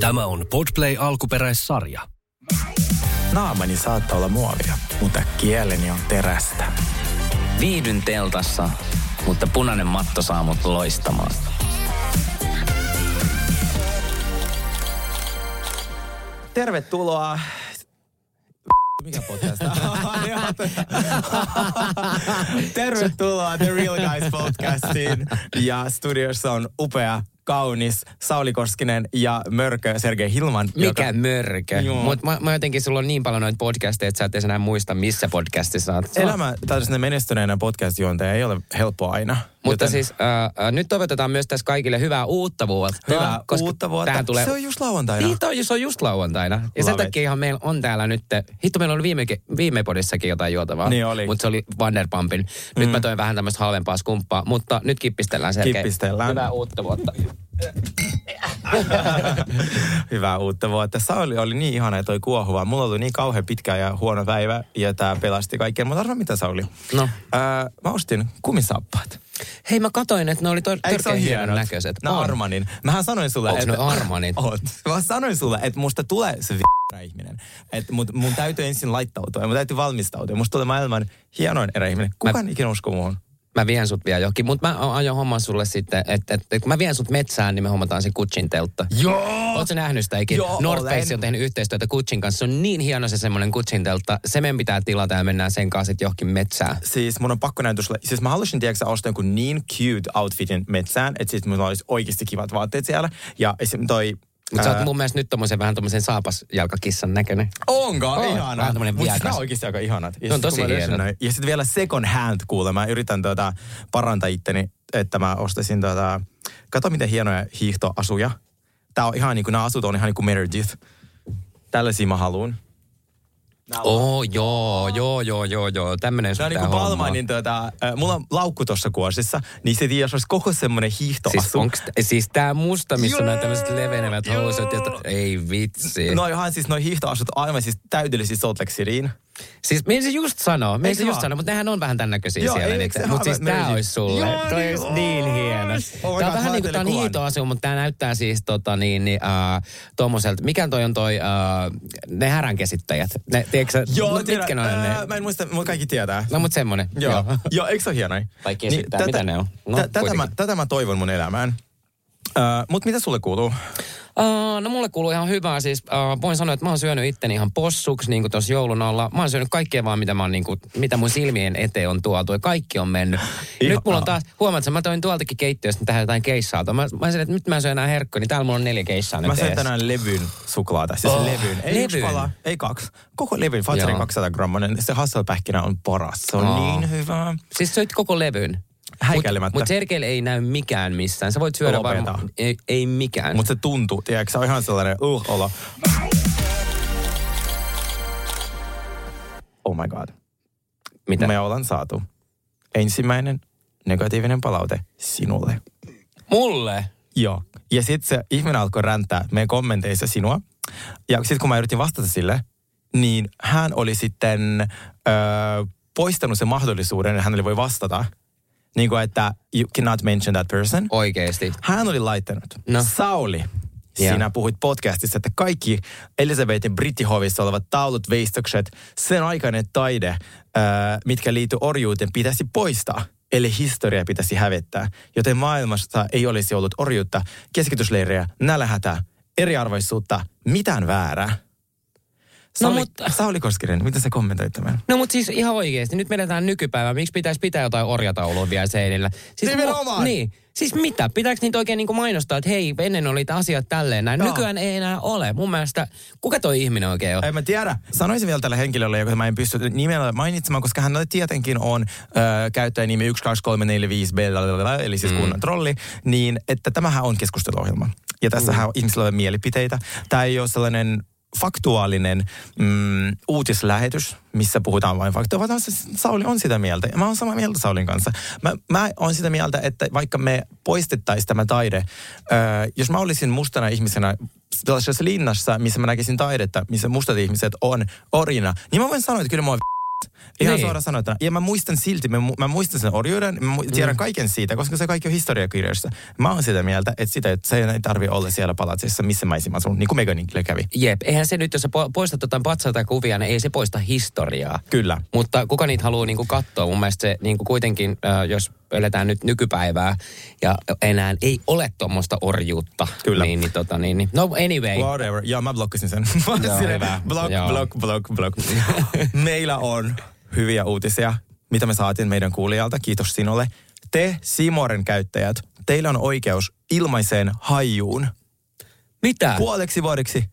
Tämä on Podplay alkuperäissarja. Naamani saattaa olla muovia, mutta kieleni on terästä. Viihdyn teltassa, mutta punainen matto saa mut loistamaan. Tervetuloa. Mikä podcast? Tervetuloa The Real Guys Podcastiin. Ja studiossa on upea, kaunis Sauli Koskinen ja Mörkö Sergei Hilman. Mikä Mörkö? Mutta mä jotenkin, sulla on niin paljon noita podcasteja, että sä et edes enää muista, missä podcastissa olet. Elämä tällaisena menestyneenä podcast-juonteja ei ole helppo aina. Mutta siis nyt toivotetaan myös tässä kaikille hyvää uutta vuotta. Hyvää uutta vuotta. Tulee... Se on just lauantaina. Niin, se on just lauantaina. Ja sen takia ihan meillä on täällä nyt, hitto meillä oli viime podissakin jotain juotavaa. Niin oli. Mutta se oli Vanderpumpin. Nyt mä toin vähän tämmöistä halvempaa skumppaa, mutta nyt kippistellään Sergei. Kippistellään. Hyvää uutta vuotta. Hyvää uutta vuotta. Sauli oli niin ihana ja toi kuohuva. Mulla oli niin kauhean pitkä ja huono päivä ja tää pelasti kaikkea. Mutta arvaa mitä, Sauli? No. Mä ostin kumisaappaat. Hei, mä katsoin, että ne oli törkeän hienon näköiset. No Armanin. Mähän sanoin sulle, että... Onko ne Armanit? Oot. Mä sanoin sulle, että musta tulee se ihminen. Että mun täytyy ensin laittautua ja mun täytyy valmistautua. Musta tulee maailman hienoin erä ihminen. Kukaan ikinä uskoo muuhun. Mä vien sut vielä johonkin, mutta mä aion homman sulle sitten, että kun mä vien sut metsään, niin me hommataan se Gucciin teltta. Joo! Ootko sä nähnyt sitä ikinä? Joo, North Face on tehnyt yhteistyötä Gucciin kanssa. Se on niin hieno se semmoinen Gucciin teltta. Se meidän pitää tilata ja mennään sen kanssa sitten johonkin metsään. Siis mun on pakko näyttää sulle. Siis mä halusin, tiedätkö, ostaa jonkun niin cute outfitin metsään, että siis mulla olisi oikeasti kivat vaatteet siellä. Ja esimerkiksi toi... Mutta sä oot mun mielestä nyt vähän tommosen saapasjalkakissan näköinen. Onko? Oh, ihana. Vähän tommonen viekas. Mutta sä oikeesti aika ihanat. Ja on tosi hienot. Ja sit vielä second hand kuule. Mä yritän parantaa itteni, että mä ostaisin kato miten hienoja hiihtoasuja. Tää on ihan niinku, nää asut on ihan niinku Meredith. Tällaisia mä haluun. Oh, joo. Tämmönen sun tää hommaa. Palmainin mulla on laukku tossa kuosissa, niin se tiiä, se olisi koko semmonen hiihtoasu. Siis, siis tää musta, missä on näin tämmöset levenevät housut, ei vitsi. No ihan siis noi hiihtoasut aivan siis täydellisiin Salt Lake Cityin. Siis me ei se just sano, mutta nehän on vähän tämän näköisiä joo, siellä. Mutta siis tää olisi sulle. Joo, toi olisi niin hieno. Oh, tää on vähän niinku, tää on hiihtoasu, mutta tää näyttää siis tommoselta. Mikä toi on toi, ne häränkäsittäjät? Ne, tiedätkö mitkä ne on ne? Mä en muista, mutta kaikki tietää. No mut semmonen. Joo, eikö se ole hienoja? Vaikki esittää, mitä ne on? Tätä mä toivon mun elämään. Mut mitä sulle kuuluu? No mulle kuuluu ihan hyvää, siis voin sanoa, että mä oon syönyt itteni ihan possuksi niin kuin tossa joulun alla. Mä oon syönyt kaikkea vaan, mitä mun silmien eteen on tuotu ja kaikki on mennyt. Nyt mulla on taas, huomaatko, mä toin tuoltakin keittiöstä tähän jotain keissaata. Mä sanoin, että nyt mä syön enää herkkoja, niin täällä mulla on 4 keissaa nyt. Mä syön tänään levyn suklaata, siis levyn. Ei yksi pala, ei 2. Koko levyn, Fatserin 200-grammanen, se hasselpähkinä on paras. Se on niin hyvä. Siis söit koko levyn? Häikäilemättä. Mutta Sergeille ei näy mikään missään. Sä voit syödä varmaan. Ei mikään. Mutta se tuntuu, tiedätkö? Se on ihan sellainen olo. Oh my god. Mitä? Me ollaan saatu ensimmäinen negatiivinen palaute sinulle. Mulle? Joo. Ja sit se ihminen alkoi räntää meidän kommenteissa sinua. Ja sit kun mä yritin vastata sille, niin hän oli sitten poistanut sen mahdollisuuden, että hänelle voi vastata. Niin kuin, että you cannot mention that person. Oikeesti. Hän oli laittanut. No. Sauli, sinä puhuit podcastissa, että kaikki Elisabetin brittihovissa olevat taulut, veistokset, sen aikainen taide, mitkä liittyy orjuuteen, pitäisi poistaa. Eli historia pitäisi hävettää. Joten maailmassa ei olisi ollut orjuutta, keskitysleirejä, nälhätä, eriarvoisuutta, mitään väärää. Sauli Koskinen, mitä sä kommentoit tämän? No mutta siis ihan oikeesti, nyt menetään nykypäivään. Miksi pitäisi pitää jotain orjataulua vielä seinillä? Siis niin. Siis mitä? Pitääkö niitä oikein niinku mainostaa, että hei, ennen oli asiat tälleen näin. No. Nykyään ei enää ole. Mun mielestä, kuka toi ihminen oikein on? En mä tiedä. Sanoisin vielä tälle henkilölle, joka mä en pysty nimellä mainitsemaan, koska hän tietenkin on käyttäjänimi 12345 Bella, eli siis kunnan trolli, niin että tämähän on keskusteluohjelma. Ja tässähän on ihmisillä mielipiteitä. Tää ei ole sellainen faktuaalinen uutislähetys, missä puhutaan vain faktoja, vaan Sauli on sitä mieltä. Mä oon samaa mieltä Saulin kanssa. Mä oon sitä mieltä, että vaikka me poistettaisiin tämä taide, jos mä olisin mustana ihmisenä tällaisessa linnassa, missä mä näkisin taidetta, missä mustat ihmiset on orjina, niin mä voin sanoa, että kyllä mä oon Ihan niin. Suoraan sanotaan. Ja mä muistan silti, mä muistan sen orjuuden, tiedän kaiken siitä, koska se kaikki on historiakirjoissa. Mä oon sitä mieltä, että sitä, että se ei tarvitse olla siellä palatsissa, missä mä olisin asunut, niin kuin Meganille kävi. Jep, eihän se nyt, jos sä poistat jotain patsalta kuvia, niin ei se poista historiaa. Kyllä. Mutta kuka niitä haluaa niin kuin katsoa? Mun mielestä se niin kuin kuitenkin, jos eletään nyt nykypäivää ja enää ei ole tuommoista orjuutta. Kyllä. Niin. No anyway. Whatever. Joo, mä blokkasin sen. Blok. Meillä on hyviä uutisia, mitä me saatiin meidän kuulijalta. Kiitos sinulle. Te C-Moren käyttäjät, teillä on oikeus ilmaiseen hajuun. Mitä? Puoleksi vuodeksi.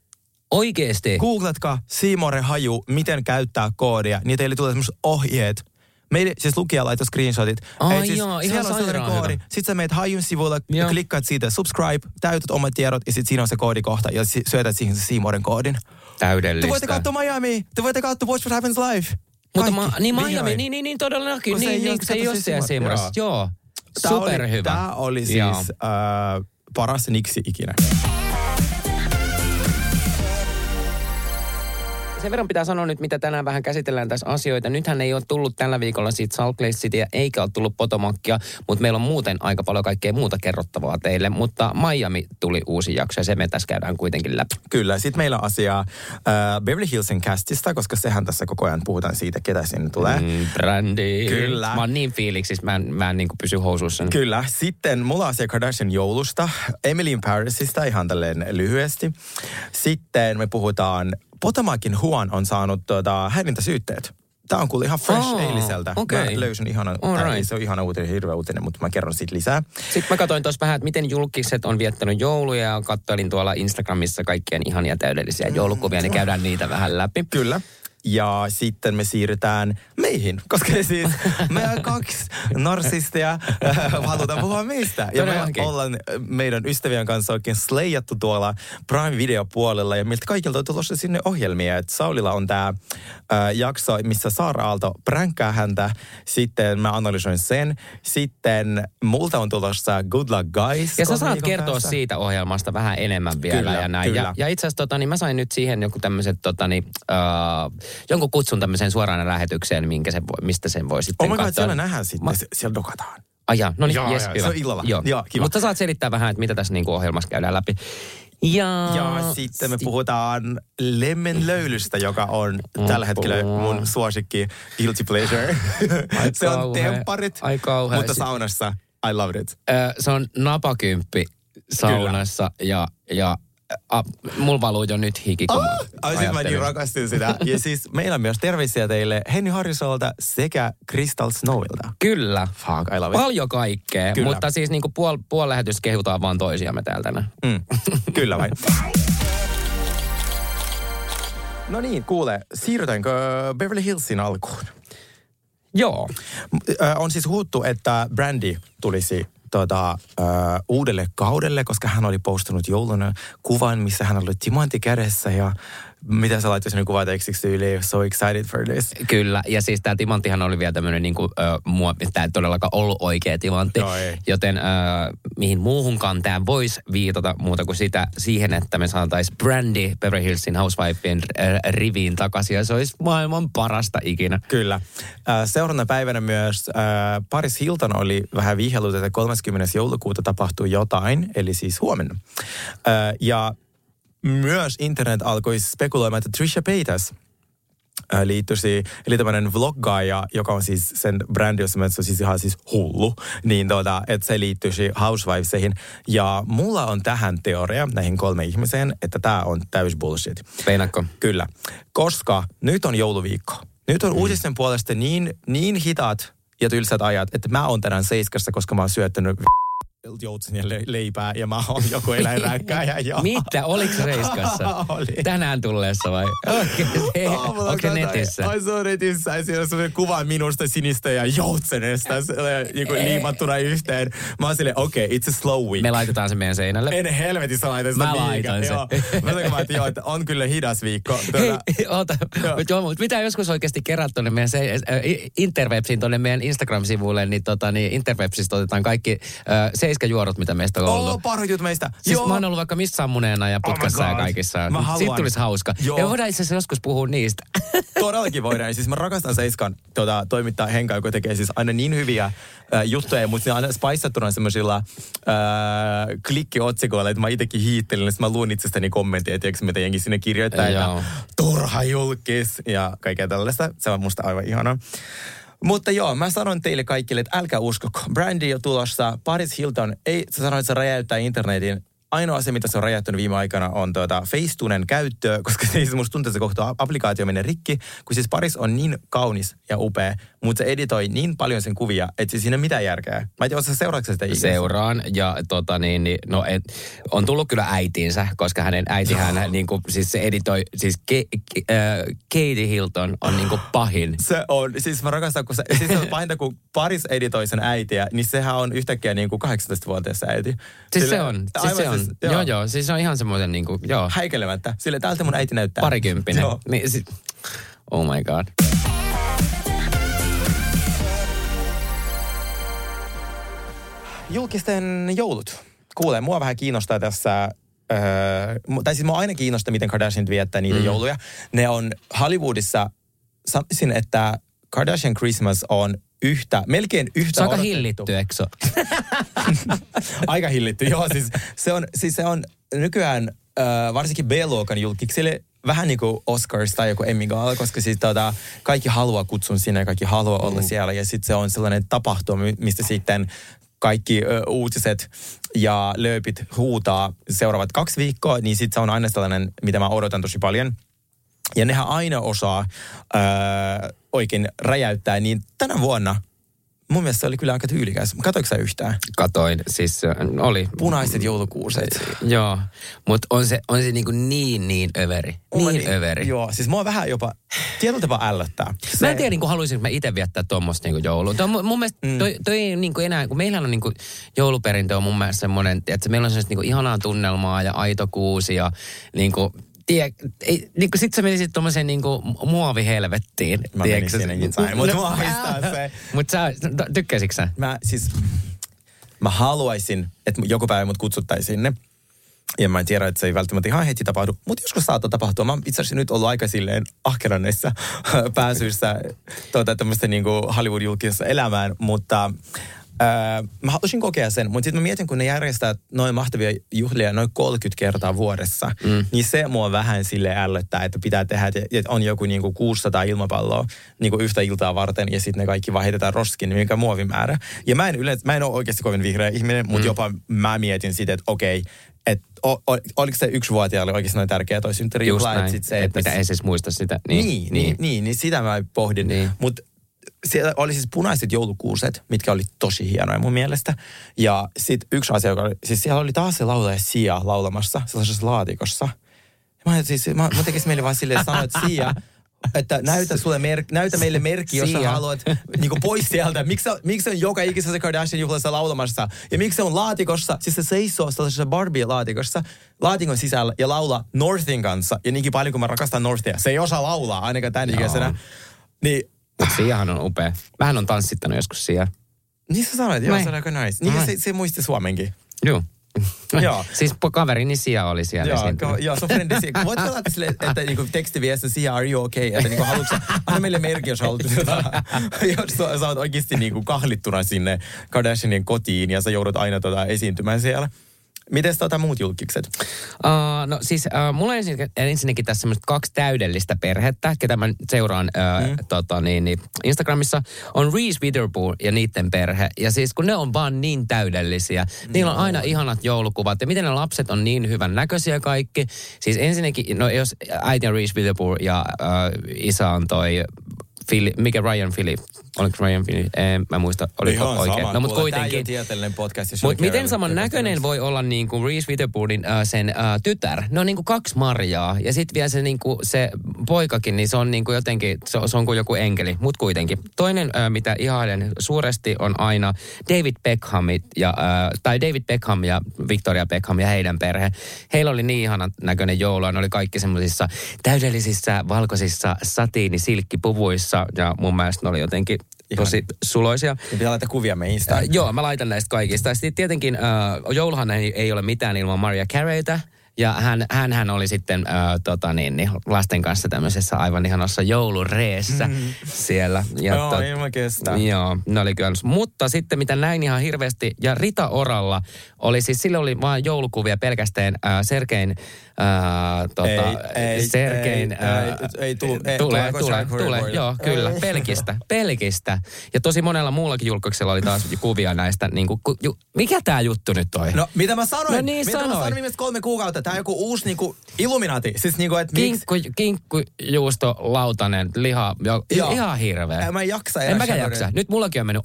Oikeesti? Googlatkaa C-More haju, miten käyttää koodia. Niin teille tulee sellaiset ohjeet. Meille siis lukija laitoi screenshotit. Siis, joo, ihan sairaan koodi. Hyvä. Sitten sä meet hajun sivulla, klikkaat siitä subscribe, täytät omat tiedot ja sitten siinä on se koodikohta ja syötät siihen se C-Moren koodin. Täydellistä. Te voitte katsoa Miami. Te voitte katsoa Watch What Happens Live. Mutta Miami, niin todellakin. Niin, se ei ole siellä C-Moressa. Joo, superhyvä. Tämä oli siis paras niksi ikinä. Sen verran pitää sanoa nyt, mitä tänään vähän käsitellään tässä asioita. Nythän ei ole tullut tällä viikolla siitä Salt Lake Cityä, eikä ole tullut Potomacia, mutta meillä on muuten aika paljon kaikkea muuta kerrottavaa teille. Mutta Miami tuli uusi jakso ja se me tässä käydään kuitenkin läpi. Kyllä, sitten meillä on asiaa Beverly Hillsin castista, koska sehän tässä koko ajan puhutaan siitä, ketä sinne tulee. Brandi. Kyllä. Mä oon niin fiiliksissä, mä en niin kuin pysy housuissa. Kyllä, sitten mulla on asia Kardashian joulusta, Emily in Parisista ihan tälleen lyhyesti. Sitten me puhutaan Potomacin Juan on saanut häirintäsyytteet. Tämä on kuullut ihan fresh eiliseltä. Okay. Mä löysin ihanan, se on ihana uutinen, hirveä uutinen, mutta mä kerron siitä lisää. Sitten mä katsoin tuossa vähän, että miten julkiset on viettänyt jouluja ja katsoin tuolla Instagramissa kaikkien ihania täydellisiä joulukuvia, niin käydään niitä vähän läpi. Kyllä. Ja sitten me siirrytään meihin, koska siis me on kaksi narsistia, halutaan puhua meistä. Ja me ollaan meidän ystävien kanssa oikein sleijattu tuolla Prime Video puolella ja miltä kaikilta on tulossa sinne ohjelmia. Et Saulilla on tämä jakso, missä Saara Aalto pränkkää häntä. Sitten mä analysoin sen. Sitten multa on tulossa Good Luck Guys. Ja sä saat kertoa kanssa siitä ohjelmasta vähän enemmän vielä. Kyllä, ja näin. Ja itse asiassa niin mä sain nyt siihen joku tämmöiset jonkun kutsun tämmöiseen suoraan lähetykseen, mistä sen voi sitten katsoa. Siellä nähdään sitten, siellä dokataan. Ajaa, no niin, yes, hyvä. Se on illalla. Joo, kiva. Mutta saat selittää vähän, että mitä tässä niin kuin ohjelmassa käydään läpi. Ja sitten me puhutaan Lemmenlöylystä, joka on tällä hetkellä mun suosikki guilty pleasure. Se on temparit, mutta saunassa. I loved it. Se on napakymppi saunassa ja mulla valuu jo nyt hiki, kun mä niin rakastin sitä. Ja siis meillä on myös terveisiä teille Henny Harjusolta sekä Cristal Snowilta. Kyllä. Fuck, I love it. Paljon kaikkea, kyllä. Mutta siis niinku puol lähetys kehutaan vaan toisiamme täältä tänään. Kyllä vain. No niin, kuule, siirrytäänkö Beverly Hillsin alkuun? Joo. On siis huuttu, että Brandi tulisi uudelle kaudelle, koska hän oli postannut jouluna kuvan, missä hän oli timantti kädessä ja mitä sä laittoi sinne kuvan tekstiksi yli, so excited for this. Kyllä, ja siis tää timanttihan oli vielä tämmönen niinku, tää ei todellakaan ollut oikea timantti, no joten mihin muuhunkaan tää voisi viitata muuta kuin sitä siihen, että me saatais Brandi Beverly Hillsin housewifeen riviin takaisin, ja se olisi maailman parasta ikinä. Kyllä. Seuraavana päivänä myös Paris Hilton oli vähän vihjellut, että 30. joulukuuta tapahtuu jotain, eli siis huomenna. Ja myös internet alkoi spekuloimaan, että Trisha Paytas liittyisi, eli tämmöinen vloggaaja, joka on siis sen brändi, jossa on siis ihan siis hullu, niin että se liittyisi housewivesihin. Ja mulla on tähän teoria näihin kolme ihmiseen, että tää on täys bullshit. Peinakko. Kyllä, koska nyt on jouluviikko. Nyt on uutisten puolesta niin hitaat ja tylsät ajat, että mä oon tänään Seiskassa, koska mä oon syöttänyt joutsen ja leipää ja mä oon joku eläinrääkkääjä. Mitä? Oliko Seiskassa? Oli. Tänään tulleessa vai? Onko se netissä? Ai se on netissä. Siinä on sellainen kuva minusta sinistä ja joutsenesta liimattuna yhteen. Mä oon silleen, okei, it's a slow week. Me laitetaan se meidän seinälle. En helvetissä laita sitä liikaa. Mä laitan sen. Mä sanoin, että joo, on kyllä hidas viikko. Mutta mitä joskus oikeasti kerät tuonne meidän interwebsiin, tuonne meidän Instagram-sivuille, niin interwebsista otetaan kaikki iskäjuorut, mitä meistä on ollut. Parhaat meistä. Siis joo. Mä oon ollut vaikka missä ammuneena ja putkassa ja kaikissa. Siitä tulisi hauska. Joo. Ja voidaan itse asiassa joskus puhua niistä. Todellakin voidaan. Siis mä rakastan Seiskan toimittaa Henkaa, joka tekee siis aina niin hyviä juttuja, mutta ne on aina spaisattuna semmoisilla klikkiotsikoilla, että mä itsekin hiittelin, että mä luon itsestäni kommentteja, tiedätkö, mitä jengi sinne kirjoittaa. Ja turha julkis ja kaikkea tällaista. Se on musta aivan ihanaa. Mutta joo, mä sanon teille kaikille, että älkää uskoko. Brandi on tulossa, Paris Hilton, ei, sä sanoit, että se räjäyttää internetin. Ainoa asia, mitä se on räjäyttänyt viime aikana, on Facetunen käyttö, koska se musta tuntuu, että se kohta applikaatio menee rikki, kun siis Paris on niin kaunis ja upea, mutta se editoi niin paljon sen kuvia, että siis siinä ei mitään järkeä. Mä en tiedä, seuraatko sitä ihmistä? Seuraan, ja on tullut kyllä äitiinsä, koska hänen äitihän, siis se editoi, siis Katie Hilton on niin kuin pahin. Se on, siis mä rakastan, kun se on pahinta, kun Paris editoi sen äitiä, niin sehän on yhtäkkiä niin kuin 18-vuotias äiti. Siis sillä, se on, siis se on. Siis, joo, siis on ihan semmoisen niinku, joo. Häikelemättä. Sille tältä mun äiti näyttää. Parikymppinen. Joo. Niin, oh my god. Julkisten joulut. Kuule, mua vähän kiinnostaa tässä, tai siis mua aina kiinnostaa, miten Kardashian viettää niitä jouluja. Ne on Hollywoodissa, sanoisin, että Kardashian Christmas on melkein yhtä aika hillitty, eikö? Aika hillitty, joo. Siis se on nykyään varsinkin B-luokan julkiksille vähän niin kuin Oscars tai joku Emmy-gaala, koska siis kaikki haluaa kutsun sinne ja kaikki haluaa olla siellä. Ja sitten se on sellainen tapahtuma, mistä sitten kaikki uutiset ja lööpit huutaa seuraavat 2 viikkoa, niin sitten se on aina sellainen, mitä mä odotan tosi paljon. Ja nehän aina osaa oikein räjäyttää, niin tänä vuonna mun mielestä se oli kyllä aika tyylikäs. Katoitko sä yhtään? Katoin, siis oli. Punaiset joulukuuset. Joo, mutta on se niin överi. Niin överi. Joo, siis mua vähän jopa tietyllä tapaa ällöttää. Mä en tiedä, niin haluaisinko mä itse viettää tuommoista niin joulua. Mun mielestä toi ei niin enää, kun meillä on niin jouluperintö on mun mielestä semmoinen, että meillä on semmoista niin ihanaa tunnelmaa ja aito kuusi ja niinku... Niinku sit sä menisit tommoseen niinku muovihelvettiin. Mä menin sinnekin sain, mutta mua haistaa se. Mut sä, tykkäisitkö sä? Mä haluaisin, että joku päivä mut kutsuttaisiin sinne. Ja mä en tiedä, että se ei välttämättä ihan heti tapahdu. Mutta joskus saattaa tapahtua. Mä oon itse asiassa nyt ollut aika silleen ahkeran näissä pääsyissä tämmöistä niinku Hollywood-julkisessa elämään. Mutta mä halusin kokea sen, mutta sitten mä mietin, kun ne järjestää noin mahtavia juhlia noin 30 kertaa vuodessa, niin se mua vähän silleen ällöttää, että pitää tehdä, että on joku niinku 600 ilmapalloa niinku yhtä iltaa varten ja sitten ne kaikki vaan heitetään roskiin, mikä muovimäärä. Ja mä en ole oikeasti kovin vihreä ihminen, mutta jopa mä mietin sitä, että okei, että oliko se 1-vuotiaalle oikeasti noin tärkeä toi synttärijuhla, että sitten se, että... Mitä ei siis muista sitä. Niin, sitä mä pohdin, mutta... Siellä oli siis punaiset joulukuuset, mitkä oli tosi hienoja mun mielestä. Ja sitten yksi asia, joka oli, siis siellä oli taas se laulaja Sia laulamassa, sellaisessa laatikossa. Mä tekisin meille vaan silleen sanoa, että Sia, että näytä meille merkki, jos sä haluat niinku pois sieltä. Miksi on joka ikisessä Kardashian-juhlassa laulamassa? Ja miksi se on laatikossa? Siis se seisoo sellaisessa Barbie-laatikossa laatikon sisällä ja laulaa Northin kanssa. Ja niinkin paljon, kun mä rakastan Northia. Se ei osaa laulaa ainakaan tämän ikäisenä. Niin... Mutta Siiahan on upea. Mähän on tanssittanut joskus Sia. Niin sä sanoit, joo, se on aika nice. Niin se muisti Suomenkin. Joo. Siis kaverini Sia oli siellä. Joo, sun frendi Sia. Voitko laittaa sille, että tekstiviessä Sia, are you okay? Että haluatko, anna meille merkki, jos haluat. Jos sä oot oikeasti kahlittuna sinne Kardashianien kotiin ja sä joudut aina esiintymään siellä. Mites muut julkikset? Mulla on ensinnäkin tässä semmoista 2 täydellistä perhettä, ketä mä seuraan Instagramissa. On Reese Witherspoon ja niiden perhe. Ja siis kun ne on vaan niin täydellisiä. Niillä on aina ihanat joulukuvat. Ja miten ne lapset on niin hyvän näköisiä kaikki. Siis ensinnäkin, jos äiti on Reese Witherspoon ja isä on Ryan Philip? Oliko Ryan Philip? Mä muista, oliko oikein. No, mutta kuitenkin. Mut miten saman näköinen voi olla niin kuin Reese Witherpoonin sen tytär? Ne on niin kuin 2 marjaa. Ja sitten vielä se poikakin, niin se on niin kuin jotenkin, se on kuin joku enkeli. Mut kuitenkin. Toinen, mitä ihailen suuresti, on aina David Beckham ja Victoria Beckham ja heidän perhe. Heillä oli niin ihanan näköinen joulua. Ne oli kaikki semmoisissa täydellisissä valkoisissa satiinisilkkipuvuissa. Ja mun mielestä ne oli jotenkin tosi suloisia. Pitää laittaa kuvia meidän Instaan. Joo, mä laitan näistä kaikista. Ja sitten tietenkin jouluhan ei ole mitään ilman Mariah Careyta. Ja hän oli sitten lasten kanssa tämmöisessä aivan ihanassa joulureessä siellä. Ja joo, ei mä kestä. Joo, ne oli kyllä. Mutta sitten mitä näin ihan hirveästi, ja Rita Oralla oli siis, sillä oli vaan joulukuvia pelkästään Sergein... Ei tule. Joo, kyllä. Pelkistä. Ja tosi monella muullakin julkaisella oli taas kuvia näistä. Niin kuin, mikä tää juttu nyt toi? No, mitä mä sanoin? No niin, sanoin viimeiset 3 kuukautta. Tää on joku uusi niinku Illuminati. Siis niinku, et miksi? Kinkkujuusto, lautanen, liha. Ihan hirveä. Mä en jaksa. En mäkään jaksa. Nyt mullakin on mennyt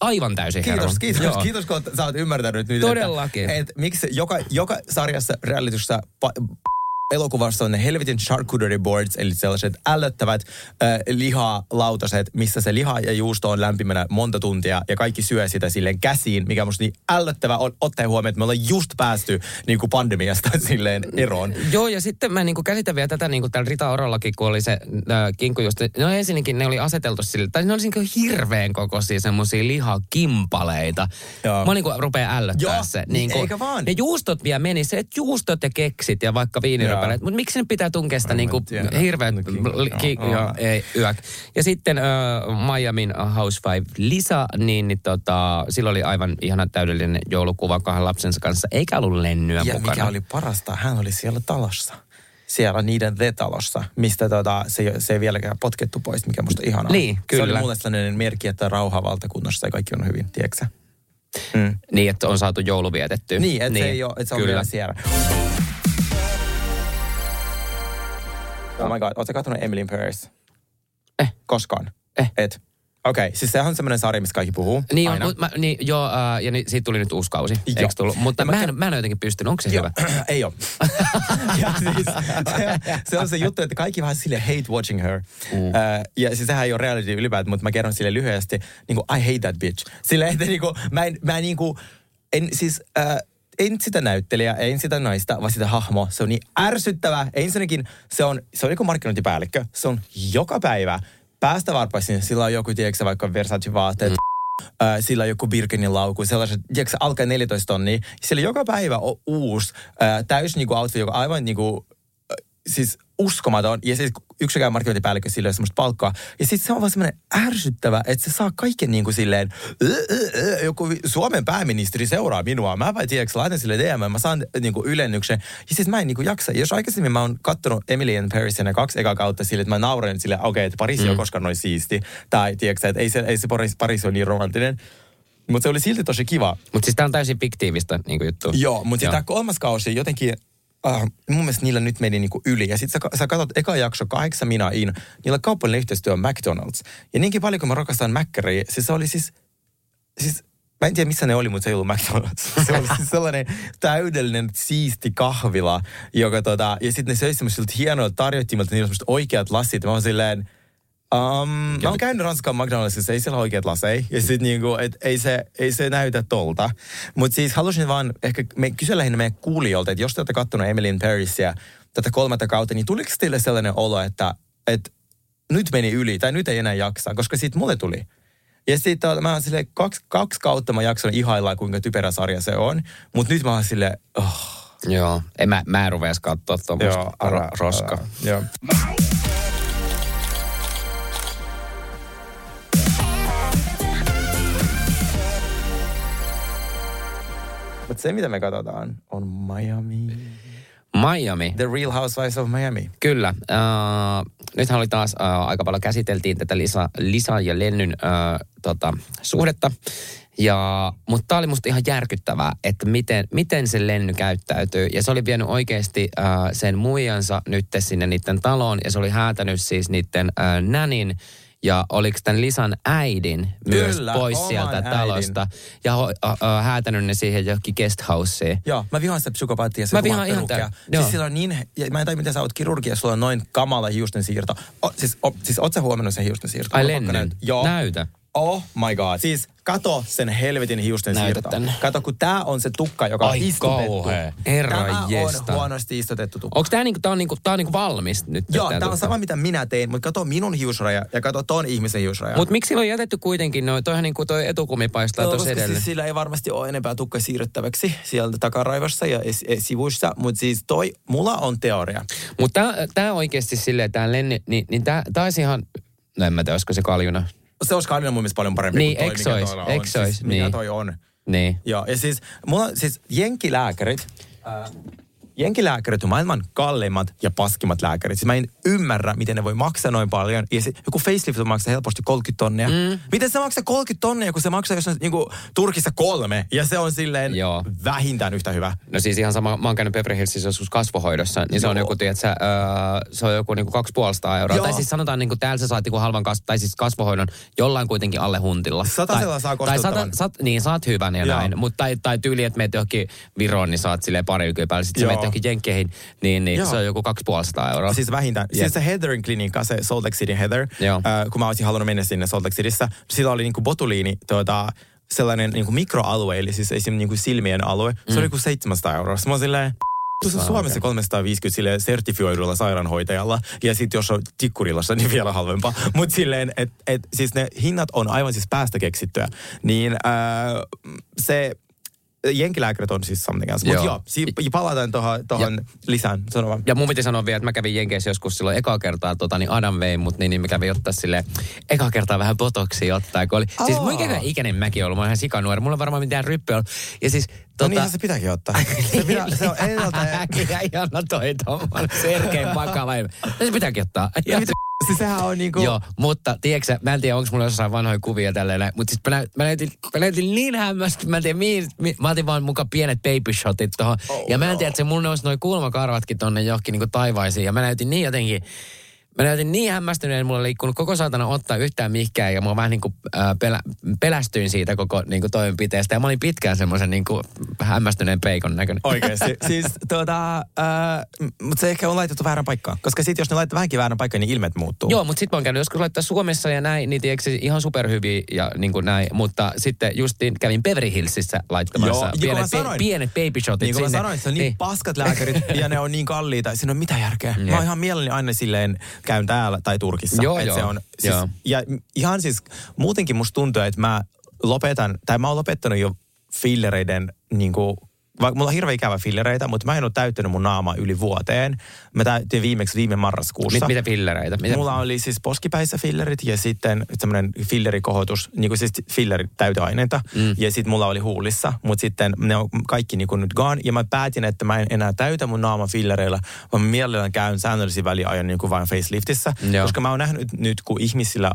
aivan täysin hermot. Kiitos, kun sä oot ymmärtänyt nyt. Todellakin. Että miksi joka sarjassa, realityssä, elokuvassa on ne helvetin charcuterie boards, eli sellaiset ällöttävät lihalautaset, missä se liha ja juusto on lämpimänä monta tuntia ja kaikki syö sitä silleen käsiin, mikä musta niin ällöttävä on ottaen huomioon, että me ollaan just päästy niin kuin pandemiasta silleen eroon. Joo, ja sitten mä niin kuin käsitän vielä tätä niin kuin täällä Rita Orallakin, kun oli se kinkkujuusto. No ensinnäkin ne oli aseteltu sille, tai ne oli niin hirveän kokoisia semmosia lihakimpaleita. Joo. Mä niin kuin rupean ällöttää. Joo, se. Niin kuin, eikä vaan. Ne juustot vielä meni, se että juustot ja keksit ja vaikka viiniröpä. Mutta miksi ne pitää tunkea sitä niinku hirveän yök. Ja sitten Miamin Housewife Lisa, niin sillä oli aivan ihana täydellinen joulukuva kahden lapsensa kanssa, eikä ollut Lennyä mukana. Ja mikä oli parasta, hän oli siellä talossa. Siellä niiden talossa, mistä se ei vieläkään potkettu pois, mikä musta ihanaa. Niin, kyllä. Se oli mulle sellainen merkki, että rauhavaltakunnassa kaikki on hyvin, tiedätkö? Mm. Niin, että on saatu joulu vietettyä. Niin, että se on vielä siellä. Oh my god, ootko katsonut Emily in Paris? Koskaan? Et? Okei, siis sehän on semmoinen sarja, missä kaikki puhuu. Niin, aina. Siitä tuli nyt uusi kausi, eikö tullut? Mutta mä en jotenkin pystynyt, onko se hyvä? Ei ole. Siis, se on se juttu, että kaikki vähän silleen hate watching her. Ja siis sehän ei ole reality ylipäätään, mutta mä kerron sille lyhyesti, niinku I hate that bitch. Silleen, että niinku, en sitä näyttelijä, en sitä naista, vaan sitä hahmoa. Se on niin ärsyttävää. Ensinnäkin se on joku markkinointipäällikkö. Se on joka päivä päästä varpaisin. Sillä on joku, tiedätkö vaikka Versace-vaatteet, sillä on joku Birkinin lauku, sellaiset, tiedätkö alkaa 14 tonnia. Sillä joka päivä on uusi, täys niinku outfit, joka aivan niinku, siis uskomaton. Ja siis yksikään markkinointipäällikkö sillä on semmoista palkkaa. Ja sitten se on vaan semmoinen ärsyttävä, että se saa kaiken niin kuin silleen, joku Suomen pääministeri seuraa minua. Mä tiedäks, laitan sille DM, mä saan niin kuin ylennyksen. Ja siis mä en niin kuin jaksa. Jos aikaisemmin mä oon kattonut Emily in Paris ja 2 ekaa kautta sille, että mä nauran silleen, okei, että Pariisi on koskaan noin siisti. Tai tiedätkö, että ei se Pariisi ole niin romanttinen. Mutta se oli silti tosi kiva. Mutta siis tää on täysin fiktiivistä niin kuin juttu. Joo, mutta sitten tää 3. kausi jotenkin... mun mielestä niillä nyt meni niinku yli. Ja sit sä katsot eka jakso 8 minä in. Niillä kaupallinen yhteistyö on McDonald's. Ja niinkin paljon, kun mä rakastan Mäkkäriä, siis se oli siis mä en tiedä missä ne oli, mutta se ei ollut McDonald's. Se oli siis sellainen täydellinen siisti kahvila, joka ja sit ne söi semmoisilta hienoilta tarjottimilta, niillä on semmoiset oikeat lasit. Mä oon silleen, mä oon käynyt Ranskan McDonald'sissa, ei siellä oikeat lasei. Ja sit niinku, et ei se näytä tolta. Mut siis halusin vaan ehkä kysyä lähinnä meidän kuulijoilta, että jos te ootte kattonut Emily in Parisia tätä 3. kautta, niin tuliko teille sellainen olo, että nyt meni yli tai nyt ei enää jaksa, koska siitä mulle tuli. Ja sit mä oon silleen, 2 kautta mä jakson ihaillaan, kuinka typerä sarja se on. Mut nyt mä oon silleen, Joo, mä en ruvees katsoa tommoista roskaa. Joo. Mutta se, mitä me katsotaan, on Miami. Miami. The Real Housewives of Miami. Kyllä. Nythän oli taas aika paljon käsiteltiin tätä Lisa ja Lennyn suhdetta. Mutta tämä oli musta ihan järkyttävää, että miten se Lenny käyttäytyy. Ja se oli vienyt oikeasti sen muijansa nyt sinne niiden taloon. Ja se oli häätänyt siis niiden nänin. Ja oliko tämän Lisan äidin myös pois sieltä talosta? Ja häätänyt ne siihen johonkin guesthouseen. Joo, mä vihaan sitä psykopaattia, se kuvan perukea. Siis sillä on niin, mä en tiedä miten sä oot kirurgia, sulla on noin kamala hiustensiirto. Siis oot sä huomannut sen hiustensiirto? Ai Lennyn, näytä. Oh my god. Siis kato sen helvetin hiusten siirtoon. Kato, kun tää on se tukka, joka on istutettu. Kauhe. Herran jesta. Tämä on huonosti istutettu tukka. Onko tää niinku, tää on valmis nyt? Joo, tää on sama mitä minä tein, mutta kato minun hiusraja ja kato ton ihmisen hiusraja. Mut miksi sillä on jätetty kuitenkin noin? Toihan niinku toi etukumi paistaa tossa edelleen. Siis sillä ei varmasti ole enempää tukka siirrettäväksi sieltä takaraivossa ja sivuissa, mut siis toi, mulla on teoria. Mut tää oikeesti silleen, tää Lenny, niin tää olisi ihan, no en mä tiedä, olisiko se kaljuna. Se olisi Kalina mun mielestä paljon parempi niin, kuin toi, mikä tuolla on. Siis, mikä niin. Toi on. Niin. Joo, ja siis mulla on siis jenkkilääkärit on maailman kalleimmat ja paskimmat lääkärit. Siis mä en ymmärrä, miten ne voi maksaa noin paljon. Ja se, joku facelift maksaa helposti 30 tonnia. Mm. Miten se maksaa 30 tonnia, kun se maksaa jossain niinku Turkissa 3? Ja se on silleen joo. Vähintään yhtä hyvä. No siis ihan sama, mä oon käynyt Beverly Hillsissä joskus kasvohoidossa. Niin se on joku, tiedätkö, se on joku niinku 250 euroa. Joo. Tai siis sanotaan, niinku täällä sä saat joku halvan kasvohoidon jollain kuitenkin alle huntilla. 100 saa kostuttavan. Niin, saat hyvän ja joo. Näin. Mutta tai tyyli, että meet johonkin Viroon, niin saat silleen pari ykyä päälle. Sitten sä menet jenkkeihin, niin se on joku 250 euroa. Siis vähintään. Siis se Heatherin klinikka, se Salt Lake City Heather, kun mä olisin halunnut mennä sinne Salt Lake Cityssä, sillä oli niinku botuliini, sellainen niinku mikroalue, eli siis esimerkiksi niinku silmien alue, se oli joku 700 euroa. Mä oon silleen, tuossa Suomessa 350 sille sertifioidulla sairaanhoitajalla, ja sitten jos on tikkurilassa, niin vielä halvempaa. Mutta silleen, että siis ne hinnat on aivan siis päästä keksittyä. Niin se... Jenkilääkärit on siis something else. Mutta joo, palataan tuohon lisään. Sano vaan. Ja mun piti sanoa vielä, että mä kävin Jenkeissä joskus silloin ekaa kertaa, niin Adam vei mut, niin mä kävin ottaa silleen ekaa kertaa vähän botoksia ottaa. Kun oli, siis minkä ikäinen mäkin ollut, mä oon ihan sikanuori, mulla on varmaan mitään ryppyä ollut. Ja siis... No niinhän se pitääkin ottaa. Se on ennalta... Äkkiä ihana toi tommoinen Sergei Pakalainen. Se pitääkin ottaa. Siis sehän on niinku... Joo, mutta tiedätkö mä en tiedä, onko mulla jossain vanhoja kuvia tälleen, mutta siis mä näytin niin hämmästi, mä en tiedä mihin, mä otin vaan mukaan pienet baby shotit tohon. Ja mä en tiedä, että se mun nousi noi kulmakarvatkin tonne johonkin niinku taivaisiin, ja mä näytin niin hämmästyneen, mulla oli liikkunut koko saatana ottaa yhtään mihkään, ja mä vähän niin kuin pelästyin siitä koko niin kuin toimenpiteestä, ja mä olin pitkään semmoisen niin kuin hämmästyneen peikon näköinen. Oikeasti. Siis mutta se ehkä on laitettu väärän paikkaan, koska sitten jos ne laittaa vähänkin väärän paikkaan, niin ilmeet muuttuu. Joo, mutta sitten mä oon käynyt joskus laittaa Suomessa ja näin, niin tiedätkö ihan superhyviä ja niin kuin näin, mutta sitten justiin kävin Beverly Hillsissä laittamassa pienet baby shotit sinne. Niin kuin mä sanoin, se on niin paskat lääkärit ja ne on niin kalliita, siinä on mitä järkeä. Mä oon ihan mielelläni aina silleen käyn täällä tai Turkissa. Joo. Se on, siis, ja ihan siis muutenkin musta tuntuu, että mä oon lopettanut jo fillereiden niinku, vaikka mulla on hirveän ikävä fillereitä, mutta mä en ole täyttänyt mun naamaa yli vuoteen. Mä täytin viimeksi viime marraskuussa. Mitä fillereitä? Mulla oli siis poskipäissä fillerit ja sitten semmoinen fillerikohotus, niin kuin siis fillerit täyteaineita. Ja sitten mulla oli huulissa, mutta sitten ne on kaikki niin kuin nyt gone. Ja mä päätin, että mä en enää täytä mun naaman fillereillä, vaan mielellään käyn säännöllisiä väliajan niin kuin vain faceliftissä. Joo. Koska mä oon nähnyt nyt, kun ihmisillä...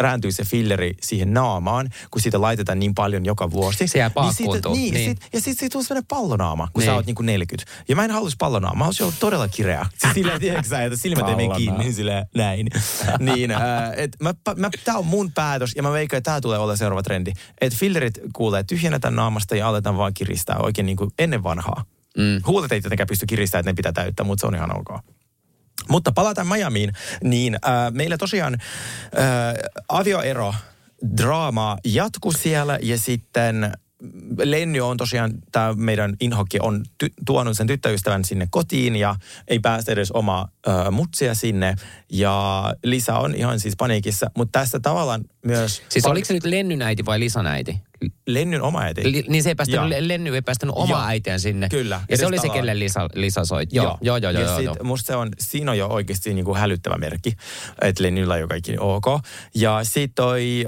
Rääntyy se filleri siihen naamaan, kun siitä laitetaan niin paljon joka vuosi. Se jää paakkuuntuu. Niin. Ja sitten siitä tulee sellainen pallonaama, kun sä oot niinku 40. Ja mä en halus pallonaama, mä haluaisin olla todella kireä. Siis silleen, tiedätkö sä, että silmät ei mene kiinni, silleen näin. Niin, tää on mun päätös, ja mä veikkaan, että tää tulee olla seuraava trendi. Että fillerit kuulee tyhjennetään naamasta ja aletaan vaan kiristää oikein niinku ennen vanhaa. Huulet ei tietenkään pysty kiristämään, että ne pitää täyttää, mutta se on ihan ok. Mutta palataan Miamiin, niin meillä tosiaan avioero, draama jatkuu siellä ja sitten Lenny on tosiaan, tämä meidän inhokki on tuonut sen tyttöystävän sinne kotiin ja ei päästä edes omaa mutsia sinne ja Lisa on ihan siis paniikissa, mutta tässä tavallaan myös... Siis oliko se nyt Lennyn äiti vai Lisan äiti? Lennyn oma äiti. Niin se ei päästänyt, Lenny ei päästänyt omaa äitiään sinne. Kyllä. Ja se oli se, kelle Lisa soitti. Joo. Sitten musta se on, siinä on jo oikeasti niinku hälyttävä merkki, että Lennyllä on jo kaikki ok. Ja sit toi,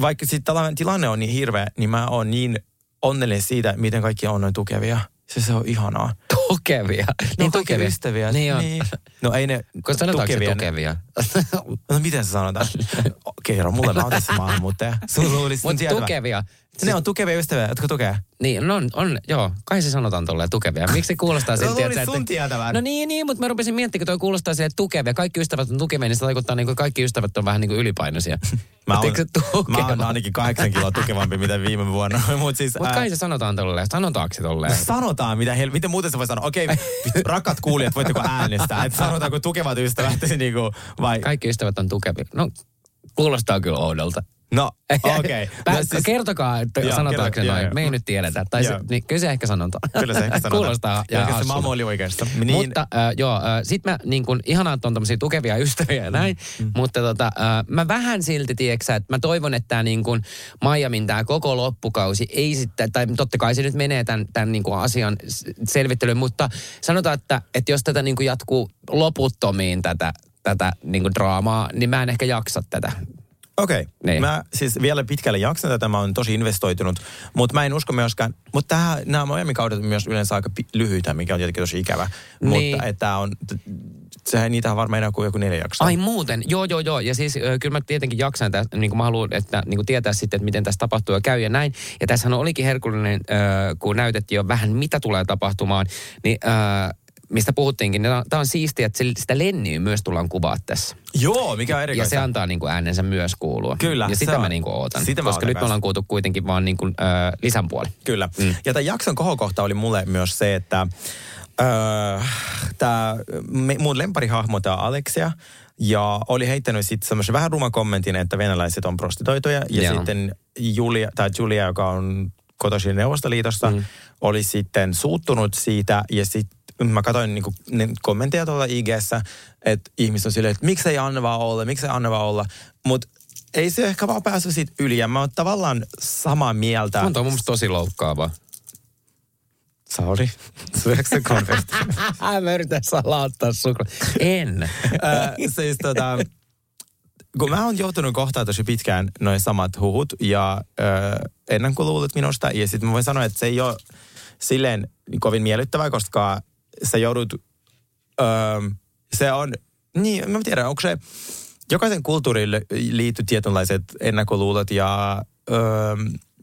vaikka sit tilanne on niin hirveä, niin mä oon niin onnellinen siitä, miten kaikki on noin tukevia. Se on ihanaa. Tukevia? Niin tukevia. Ystäviä. Niin. No ei ne tukevia. No miten se sanotaan? Kerro mulle, mä oon tässä maahanmuuttaja. Mutta tukevia. Ne on tukevia ystäviä, jotka tukee. Niin, no on, joo. Kai se sanotaan tolleen tukevia. Miksi se kuulostaa siltä? No luulit sun tietävän. No niin, mutta mä rupesin miettimään, kun toi kuulostaa silleen tukevia. Kaikki ystävät on tukevia, niin se vaikuttaa niin kuin kaikki ystävät on vähän niin kuin ylipainoisia. Mä oon ainakin 8 kiloa tukevampi, mitä viime vuonna. Mutta siis, kai se sanotaan tolleen. Sanotaanko se tolleen? Sanotaan, miten muuten se voi sanoa. Okei, rakkaat kuulijat, voitteko äänestää? Että sanotaanko tukevat ystävät niin kuin, vai? Kaikki ystävät on tukevia. No, kuulostaa kyllä oudolta. No, okei. Okay. Siis... Kertokaa, että joo, sanotaanko kerto, noin. Me ei nyt tiedetä. Tai se, niin, kyllä se ehkä sanotaan. Kyllä se ehkä sanotaan. Kuulostaa ja hassua. Se maamo oli oikeassa. Niin. Mutta joo, sit mä niin kun, ihanaa, että on tämmöisiä tukevia ystäviä ja näin. Mutta mä vähän silti tieksä, että mä toivon, että tää niin kun Miamin tää koko loppukausi ei sitten, tai totta kai se nyt menee tän niin kun asian selvittelyyn, mutta sanotaan, että jos tätä niin kun jatkuu loputtomiin tätä niin kun draamaa, niin mä en ehkä jaksa tätä. Okei. Niin. Mä siis vielä pitkälle jaksan tätä, mä oon tosi investoitunut, mutta mä en usko myöskään, mutta nämä Miami kaudet on myös yleensä aika lyhyitä, mikä on tietenkin tosi ikävä, niin. Mutta että on, sehän niitähän varmaan enää kuin joku 4 jaksaa. Ai muuten, joo, ja siis kyllä mä tietenkin jaksan tästä, niin kuin mä haluan, että niin kuin tietää sitten, että miten tässä tapahtuu ja käy ja näin, ja tässähän olikin herkullinen, kun näytettiin jo vähän, mitä tulee tapahtumaan, niin... mistä puhuttiinkin. Tämä on siistiä, että sitä Lennyä myös tullaan kuvaa tässä. Joo, mikä on erikoista. Ja se antaa niin kuin äänensä myös kuulua. Kyllä. Ja sitä mä niin kuin ootan. Koska nyt me ollaan kuultu kuitenkin vaan niin kuin, Lisän puoli. Kyllä. Mm. Ja tämän jakson kohokohta oli mulle myös se, että mun lemparihahmo, tämä Alexia, ja oli heittänyt sitten semmoisen vähän ruman kommentin, että venäläiset on prostitoituja. Ja sitten Julia, joka on kotoisin Neuvostoliitosta, oli sitten suuttunut siitä ja sitten mä katsoin niinku kommentteja tuolla IG:ssä, että ihmiset on silleen, että miksei anna vaan olla. Mutta ei se ehkä vaan päässyt siitä yli. Ja mä oon tavallaan samaa mieltä. On toi mun mielestä tosi loukkaavaa. Sauri, syöksä se konfetti? Mä yritän salauttaa suklaa. En. Siis kun mä oon joutunut kohtaan tosi pitkään noin samat huhut ja ennakkoluulut minusta. Ja sit mä voin sanoa, että se ei ole silleen kovin miellyttävää, koska... Sä joudut, se on, niin, mä tiedän, onko se, jokaisen kulttuurille liittyy tietynlaiset ennakkoluulot ja